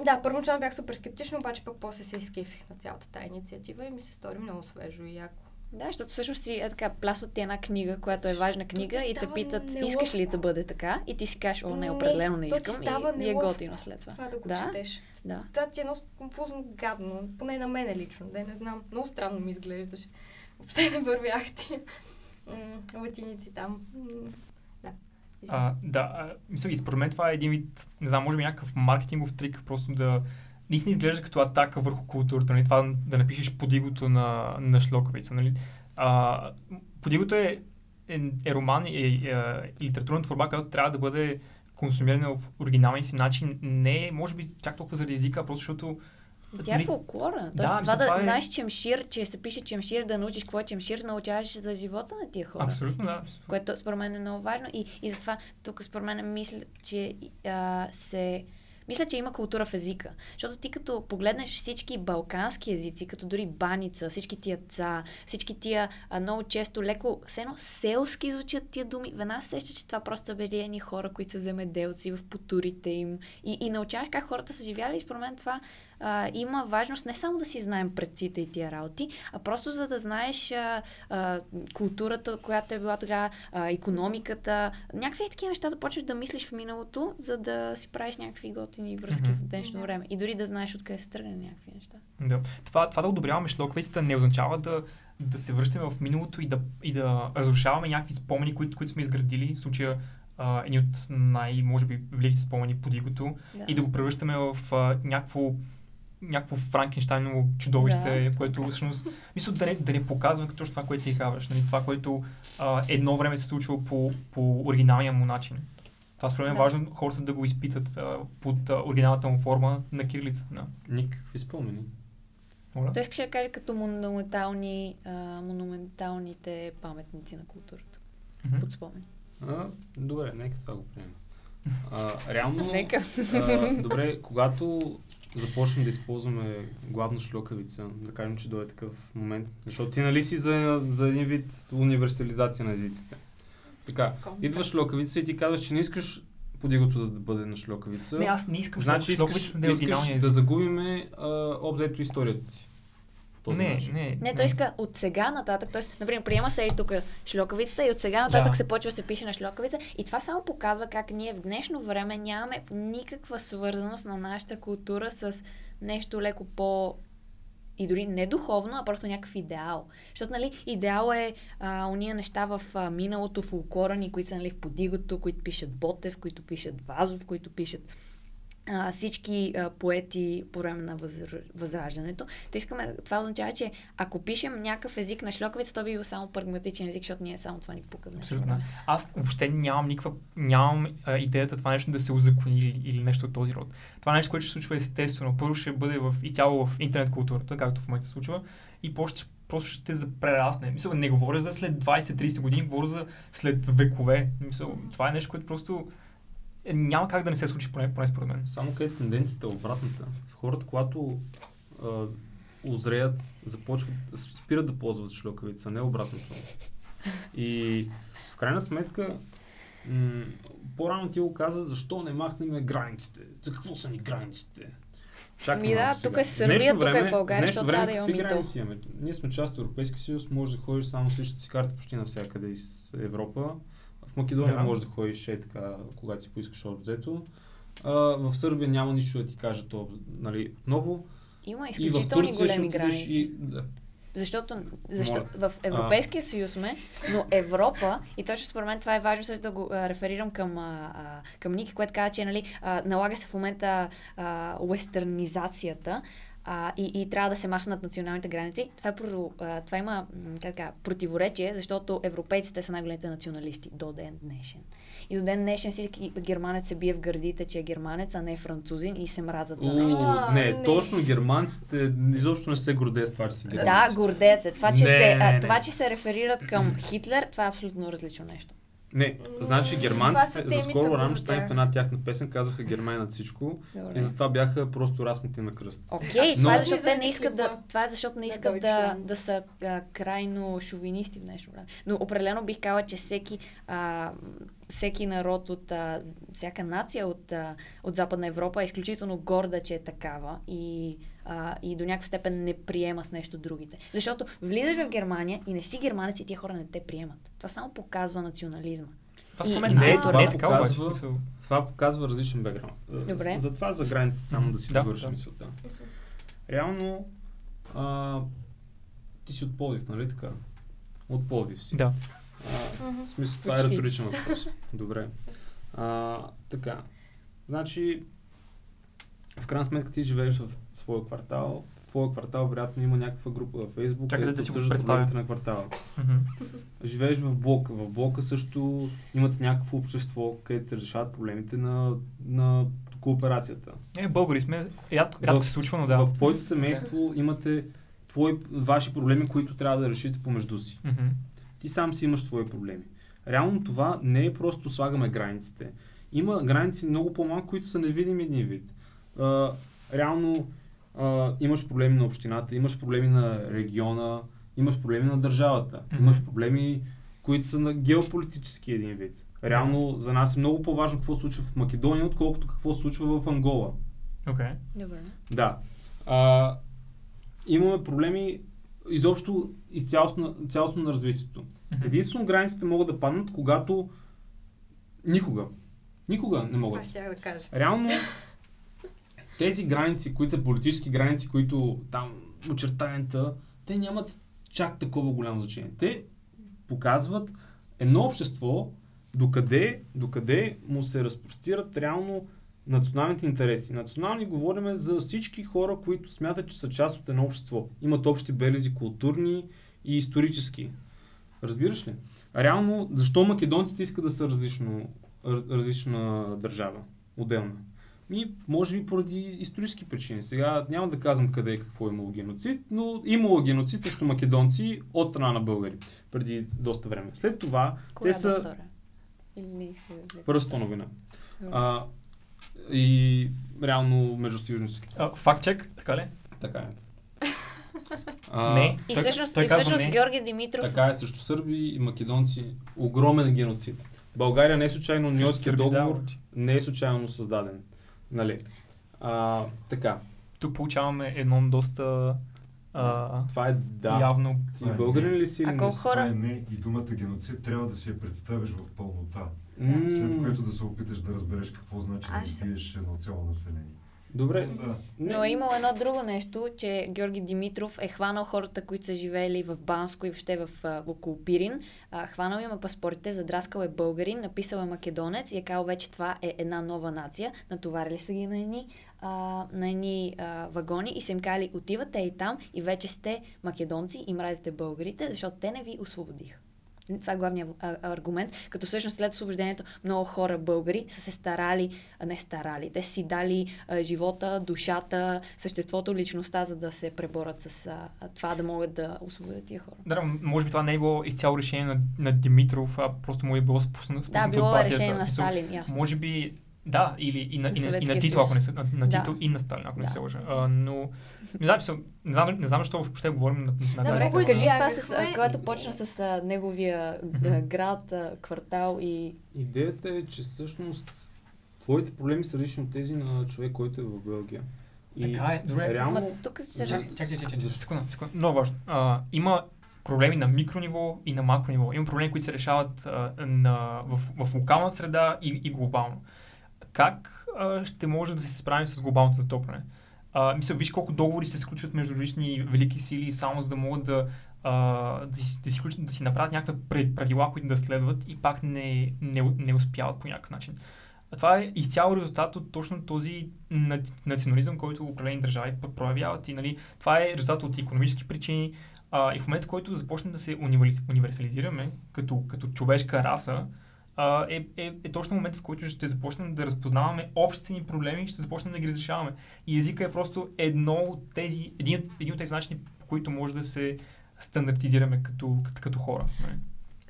Да, първоначално бях супер скептична, обаче пък после се изкефих на цялата тая инициатива и ми се стори много свежо и яко. Да, защото всъщност си така пластват ти една книга, която е важна книга, и те питат, искаш ли да бъде така, и ти си кажеш, о, не, определено не искам, и е готино след това. Това да го четеш. Да. Това ти е много конфузно, гадно, поне на мене лично, да не знам, много странно ми изглеждаше. Въобще не вървях ти латиници там. Да, мисля, и според мен това е един вид, не знам, може би някакъв маркетингов трик, просто да наистина изглежда като атака върху културата, нали? Това да напишеш под игото на шльокавица, нали? Под игото е роман и литературна творба, която трябва да бъде консумирана в оригиналния си начин. Не, може би, чак толкова заради езика, а просто защото... Тя е фолклора. Тоест, това да знаеш чемшир, че се пише чемшир, да научиш какво е чемшир, научаваш за живота на тия хора. Абсолютно, да. Което според мен е много важно. И затова тук според мен мисля, че Мисля, че има култура в езика. Защото ти като погледнеш всички балкански езици, като дори баница, всички тия ца, всички тия много често леко, все едно селски звучат тия думи, веднага се сеща, че това просто са били едни хора, които са земеделци в потурите им. И научаваш как хората са живяли, и според мен това има важност не само да си знаем предците и тия работи, а просто за да знаеш културата, която е била тогава, икономиката, някакви такива неща да почнеш да мислиш в миналото, за да си правиш някакви готини връзки в днешно време. И дори да знаеш откъде се тръгне някакви неща. Да. Това да одобряваме шльокавицата не означава да се връщаме в миналото и да разрушаваме някакви спомени, които сме изградили, в случая едни от може би, великите спомени под игото, и да го превръщаме в някакво франкенщайново чудовище, което всъщност, мисля, да не показва като това, което ти хаваш, нали? Това, което едно време се случило по оригиналния му начин. Това според мен е важно хората да го изпитат под оригиналната му форма на кирилица. Да. Никакви спомени. Той искаше да каже като монументалните паметници на културата. Под спомени. Добре, нека това го приемем. Реално, добре, когато започнем да използваме главно шльокавица, да кажем, че дойде такъв момент, защото ти нали си за един вид универсализация на езиците. Така, идва шльокавица и ти казваш, че не искаш под игото да бъде на шльокавица. Не, аз не искам шльокавица да е оригиналния език. Да загубиме обзето историята си. Не, той иска от сега нататък, т.е. например, приема се и тук шльокавицата и от сега нататък се почва да се пише на шльокавица, и това само показва как ние в днешно време нямаме никаква свързаност на нашата култура с нещо леко по... И дори не духовно, а просто някакъв идеал. Защото, нали, идеал е уния неща в миналото, в фолклора ни, които са, нали, в под игото, които пишат Ботев, които пишат Вазов, които пишат всички поети по време на възраждането. Това означава, че ако пишем някакъв език на шльокавица, то би бил само прагматичен език, защото ние само това ни пукаме. Абсолютно. Аз въобще нямам идеята това нещо да се узакони или нещо от този род. Това нещо, което ще се случва естествено. Първо ще бъде изцяло в интернет културата, както в момента се случва, и просто ще прерасне. Мисля, не говоря за след 20-30 години, говоря за след векове. Мисля, това е нещо, което просто няма как да не се случи, поне според мен. Само къде тенденцията е обратната. Хората, когато озреят, спират да ползват шльокавица, не обратното. И в крайна сметка, по-рано ти го каза, защо не махнем границите? За какво са ни границите? Тук е Сърбия, тук е България, защото трябва да имаме. Ние сме част от Европейския съюз, може да ходиш само с личната си карта почти навсякъде из Европа. В Македония може да ходиш така, когато си поискаш обзето. В Сърбия няма нищо да ти кажат, нали, отново. Има изключително големи граници. Защото в Европейския съюз сме, но Европа, и точно според мен това е важно също да го реферирам към Ники, което каза, че нали, налага се в момента уестернизацията, и трябва да се махнат националните граници. Това има противоречие, защото европейците са най-големите националисти до ден днешен. И до ден днешен всички германец се бие в гърдите, че е германец, а не е французин и се мразят за нещо. Не, точно германците изобщо не се гордеят с това, че си германци. Да, гордеят се. Това, че се реферират към Хитлер, това е абсолютно различно нещо. Не, значи германците, заскоро Рамштайн в една тяхна песен казаха Германия над всичко. Добре. И затова бяха просто размити на кръст. Окей, това е защото те не искат да, да са крайно шовинисти в днешно време. Но определено бих казала, че всеки народ от всяка нация от Западна Европа е изключително горда, че е такава и до някаква степен не приема с нещо другите. Защото влизаш в Германия и не си германец и тия хора не те приемат. Това само показва национализма. Това показва различен бекграунд. Затова за граница само да си довърши мисълта. Реално ти си от Пловдив, нали така? От Пловдив си. Да. В смисъл, това е риторичен въпрос. Добре. Така. Значи, в крайна сметка ти живееш в своя квартал. В твоя квартал вероятно има някаква група във Фейсбук, където да се обсъждат проблемите на квартала. Живееш в блока. В блока също имате някакво общество, където се решават проблемите на кооперацията. Българи сме. Рядко се случва, но да. В твоето семейство имате ваши проблеми, които трябва да решите помежду си. Ти сам си имаш твои проблеми. Реално това не е просто слагаме границите. Има граници много по-малко, които са невидими един вид. Реално имаш проблеми на общината, имаш проблеми на региона, имаш проблеми на държавата, имаш проблеми, които са на геополитически един вид. Реално за нас е много по-важно какво се случва в Македония, отколкото какво се случва в Ангола. Окей. Добре. Да. Имаме проблеми изобщо и цялостно на развитието. Единствено границите могат да паднат, когато никога не могат. Реално тези граници, които са политически граници, които там очертанията, те нямат чак такова голямо значение. Те показват едно общество, докъде му се разпростират реално националните интереси. Национални говорим за всички хора, които смятат, че са част от едно общество. Имат общи белези културни и исторически. Разбираш ли? Реално, защо македонците искат да са различна държава? Отделна. Може би поради исторически причини. Сега няма да казвам къде и какво е имало геноцид, но имало геноцид срещу македонци от страна на българи. Преди доста време. След това те са... Първа световна война. И реално междусъюзни. Факт чек, така ли? Така е. Не. И всъщност Георги Димитров... Така е, срещу сърби и македонци. Огромен геноцид. България не е случайно Ньойския договор не е случайно създаден. Нали? Така. Тук получаваме едно доста... това е да. Явно. Ти българин ли си? Не, и думата геноцид трябва да си я представиш в пълнота. След което да се опиташ да разбереш какво значи да биеш едно цяло население. Добре. Да. Но е имало едно друго нещо, че Георги Димитров е хванал хората, които са живели в Банско и въобще около Пирин. Хванал им паспортите, задраскал е българин, написал е македонец и е казал вече това е една нова нация. Натоварили са ги на едни вагони и са им казали отивате и там и вече сте македонци и мразите българите, защото те не ви освободиха. Това е главният аргумент, като всъщност след освобождението много хора българи са се старали. Те си дали живота, душата, съществото, личността, за да се преборят с това, да могат да освободят тия хора. Да, може би това не е било изцяло решение на Димитров, а просто му е било спуснато партията. Да, било решение на Сталин, ясно. Може би, да, или и на Тито, ако не се и на Сталин, ако не се лъжа. Но не знам защо въобще говорим на тази тема. Кажи това, когато почна с неговия град, квартал и... Идеята е, че всъщност твоите проблеми са различни от тези на човек, който е в Белгия. Така е, добре. Реално... Чакай, много важно. Има проблеми на микрониво и на макрониво. Има проблеми, които се решават в локална среда и глобално. Как ще може да се справим с глобалното затопляне? Мисля, виж колко договори се сключват между различни велики сили, само за да могат да си направят някакви правила, които да следват и пак не успяват по някакъв начин. А това е изцяло резултат от точно този национализъм, който определени държави проявяват и нали, това е резултат от икономически причини. И в момента, който започнем да се универсализираме като човешка раса, е точно момент, в който ще започнем да разпознаваме общите ни проблеми и ще започнем да ги разрешаваме. И езика е просто един от тези начини, по които може да се стандартизираме като хора.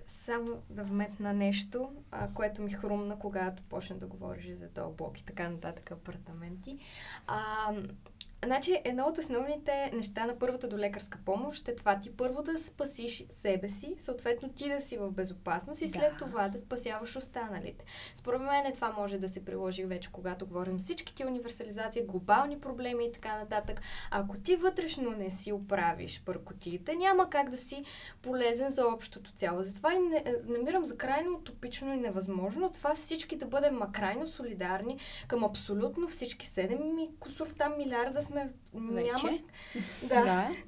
Само да вметна нещо, което ми хрумна, когато почна да говориш за този блок и така нататък апартаменти. Значи, едно от основните неща на първата до лекарска помощ е това ти първо да спасиш себе си, съответно ти да си в безопасност и след това да спасяваш останалите. Според мен това може да се приложи вече, когато говорим за всички ти универсализации, глобални проблеми и така нататък. Ако ти вътрешно не си оправиш бъркотиите, няма как да си полезен за общото цяло. Затова и намирам за крайно утопично и невъзможно това всички да бъдем крайно солидарни към абсолютно всички 7 милиарда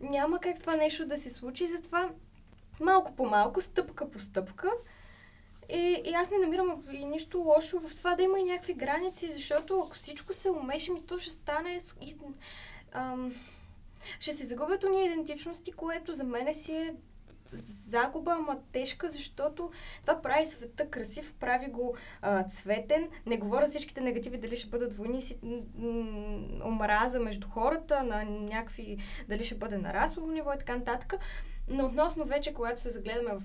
няма как това нещо да се случи, затова малко по малко, стъпка по стъпка и аз не намирам и нищо лошо в това да има и някакви граници, защото ако всичко се умешим, то ще стане ще се загубят уния идентичности, което за мен си е загуба, ама тежка, защото това прави света красив, прави го цветен. Не говоря всичките негативи, дали ще бъдат войни, омраза между хората, на някакви, дали ще бъде на расово ниво и така нататък. Но относно вече, когато се загледаме в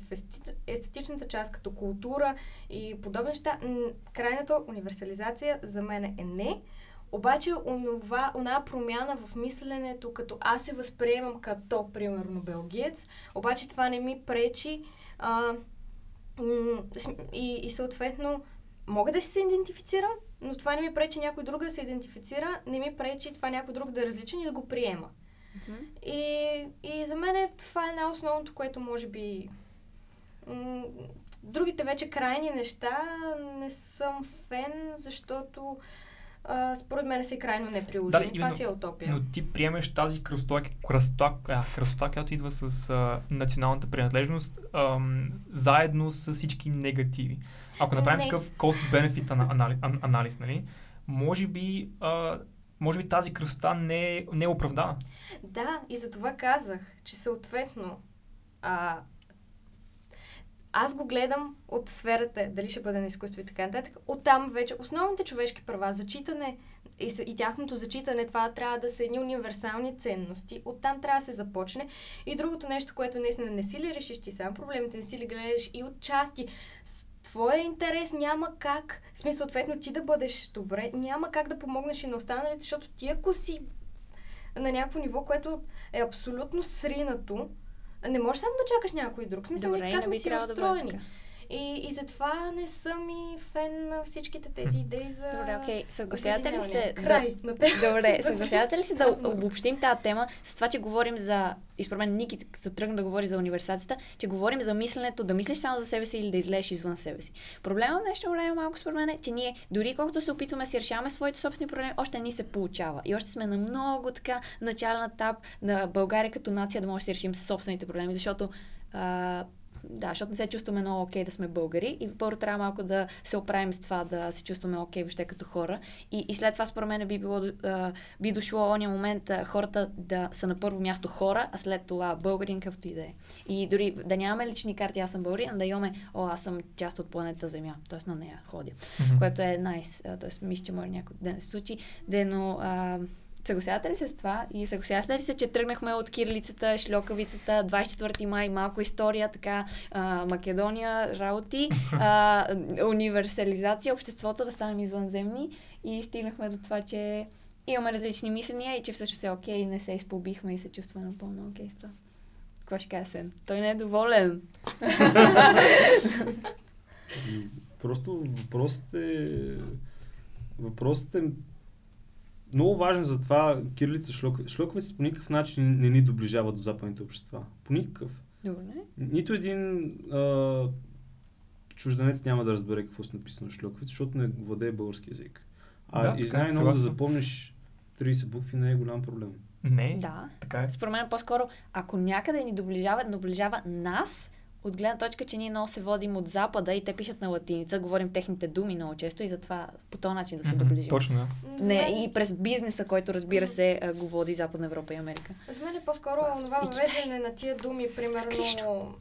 естетичната част, като култура и подобни неща, крайната универсализация за мен е не. Обаче, она промяна в мисленето, като аз се възприемам като, примерно, белгиец, обаче това не ми пречи и съответно мога да си се идентифицирам, но това не ми пречи някой друг да се идентифицира, не ми пречи това някой друг да е различен и да го приема. Mm-hmm. И за мен това е най-основното, което може би... Другите вече крайни неща не съм фен, защото... според мен са и крайно неприложени. Да, това си е утопия. Но ти приемеш тази красота, която идва с националната принадлежност, заедно с всички негативи. Ако направим такъв cost-benefit анализ, нали, може би тази красота не е оправдана. Да, и за това казах, че съответно аз го гледам от сферата, дали ще бъде на изкуство и така нататък. Оттам вече основните човешки права, зачитане и тяхното зачитане, това трябва да са едни универсални ценности. Оттам трябва да се започне. И другото нещо, което наистина не си ли решиш ти сам проблемите, не си ли гледаш и отчасти твоя интерес, няма как, в смисъл, съответно ти да бъдеш добре, няма как да помогнеш и на останалите, защото ти ако си на някакво ниво, което е абсолютно сринато, не можеш само да чакаш някой друг. Смисъл, така сме си разстроени. Да и затова не съм и фен на всичките тези идеи за... Добре, окей. Съгласявате ли се... Добре, съгласявате ли се да обобщим тази тема с това, че говорим за... И според мен Ники, като тръгна да говори за универсализацията, че говорим за мисленето, да мислиш само за себе си или да излезеш извън себе си. Проблема в днешно време малко според мен е, че ние, дори колкото се опитваме да си решаваме своите собствени проблеми, още не ни се получава. И още сме на много така начален етап на България като нация да може да си решим собствените проблеми, защото защото не се чувстваме много окей да сме българи и първо трябва малко да се оправим с това, да се чувстваме окей въобще като хора. И след това според мен би дошло ония момент хората да са на първо място хора, а след това българин какъвто и да е. И дори да нямаме лични карти, аз съм българин, а да имаме, аз съм част от планета Земя, т.е. на нея ходя, което е найс, т.е. мисля, че може някой ден да се случи, но... Съгласявате ли се с това? И съгласявате ли се, че тръгнахме от кирилицата, шльокавицата, 24 май, малко история, така, Македония, работи, универсализация, обществото, да станем извънземни и стигнахме до това, че имаме различни мисления и че всъщност е окей, не се изпобихме и се чувстваме напълно окей с това. Какво ще кажа, Сен? Той не е доволен. Просто въпросът е много важен за това кирилица, шльокавица по никакъв начин не ни доближава до западните общества. По никакъв. Добре. Нито един чужденец няма да разбере какво е написано шльокавица, защото не владее български език. И знае много да запомниш 30 букви не е голям проблем. Не, да. Така е. Според мен по-скоро, ако някъде ни доближава нас, от гледна точка, че ние много се водим от Запада и те пишат на латиница, говорим техните думи много често и затова по този начин да се доближим. Точно, да. Не, и през бизнеса, който разбира се го води Западна Европа и Америка. За мен е по-скоро това въвеждане на тия думи, примерно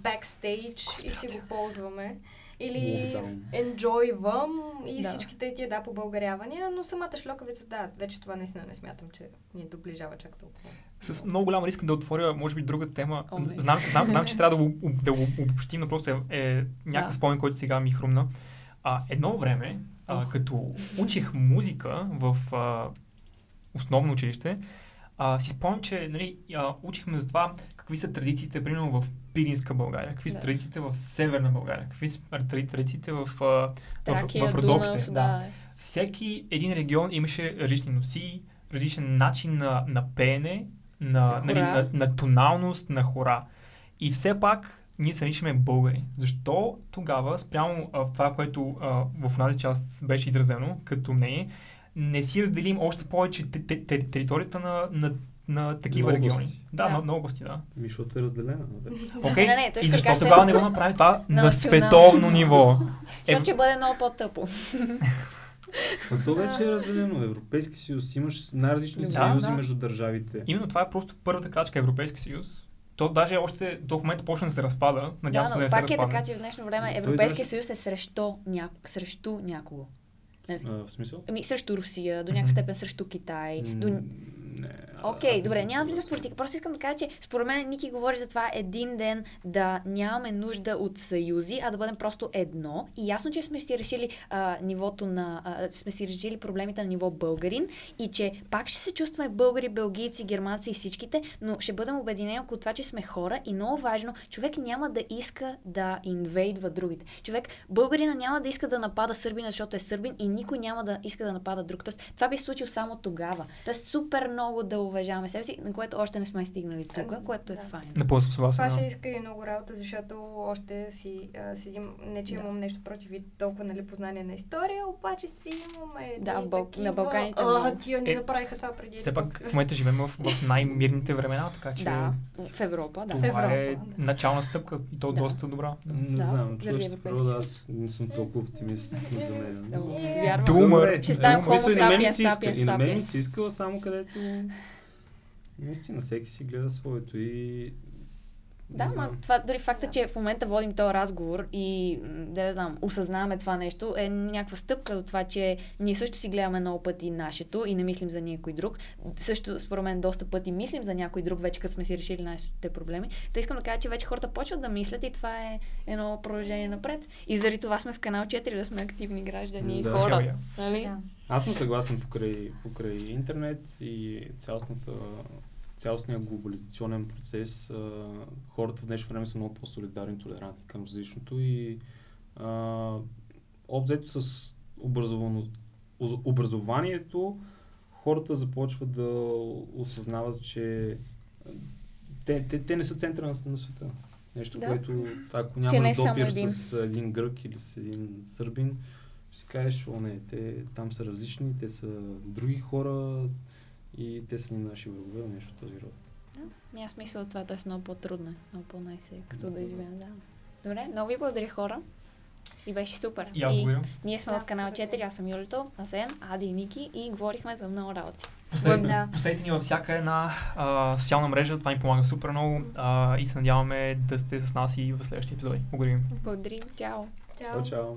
бекстейдж и си го ползваме. Или енджойвам и всичките тия побългарявания, но самата шлокавица, да, вече това наистина не смятам, че ни доближава чак толкова. С много голям риск да отворя, може би, друга тема. Знам, че трябва да го обобщим, но просто е някакъв спомен, който сега ми хрумна. Едно време, като учих музика в основно училище, си спомням, че учихме за това какви са традициите, примерно в Пиринска България, какви са традициите в Северна България, какви са традициите в Родопите. Да. Всеки един регион имаше различни носи, различен начин на пеене, на тоналност, на хора. И все пак ние се наричаме българи. Защо тогава, спрямо това, което в тази част беше изразено като мнение, не си разделим още повече територията на такива региони. Да, на области, да. Мишото е разделена. Окей, и защо тогава не го направим това на световно ниво? Защото ще бъде много по-тъпо. А то вече е разделено. Европейски съюз. Имаш най-различни съюзи между държавите. Именно това е просто първата крачка Европейски съюз. То даже още до момента почне да се разпада. Надявам се да не се разпадне. Пак е така, че в днешно време Европейския съюз е срещу някого. В смисъл? Срещу Русия, до някаква степен срещу Китай. Окей, добре, няма влизам в политика. Просто искам да кажа, че според мен Ники говори за това един ден да нямаме нужда от съюзи, а да бъдем просто едно. И ясно, че сме си решили сме си решили проблемите на ниво българин и че пак ще се чувстваме българи, белгийци, германци и всичките, но ще бъдем обединени около това, че сме хора и много важно, човек няма да иска да инвейдва другите. Човек, българина няма да иска да напада сърбина, защото е сърбин и никой няма да иска да напада друг. Тоест, това би се случило само тогава. Тоест, супер много да уважаваме себе си, на което още не сме стигнали тук, което е файн. Това ще иска и много работа, защото още си седим, не че имам нещо против толкова познание на история, обаче си имаме на Балканите. Тия ни направиха това преди. Все пак в момента живеем в най-мирните времена, така че... Да, в Европа, да. Това е начална стъпка и то е доста добра. Не знам, аз не съм толкова оптимист. Ще станем хомо сапиенс. И на мен ми се искала само където... Наистина, всеки си гледа своето и... Да, това дори факта, че в момента водим този разговор и осъзнаваме това нещо, е някаква стъпка от това, че ние също си гледаме много пъти нашето и не мислим за някой друг. Също, според мен, доста пъти мислим за някой друг, вече като сме си решили нашите проблеми. Та искам да кажа, че вече хората почват да мислят и това е едно продължение напред. И заради това сме в Канал 4, да сме активни граждани и хора. Нали? Да. Аз съм съгласен покрай интернет и цялостния глобализационен процес, хората в днешно време са много по-солидарни и толерантни към различното и обзето с образованието хората започват да осъзнават, че те не са центъра на света. Нещо, което ако нямаш допир с един грък или с един сърбин, ще си кажеш, те там са различни, те са други хора, и те са ни наши врагове, нещо този род. Да, няма смисъл от това, т.е. много по-трудно, много по-най-се, като да живеем. Да. Добре, много ви благодаря, хора. И беше супер. Ние сме от Канал 4, аз съм Юлито, Асен, Ади и Ники и говорихме за много работи. Последите ни във всяка една социална мрежа, това ни помага супер много и се надяваме да сте с нас и в следващия епизоди. Благодарим. Благодарим, чао.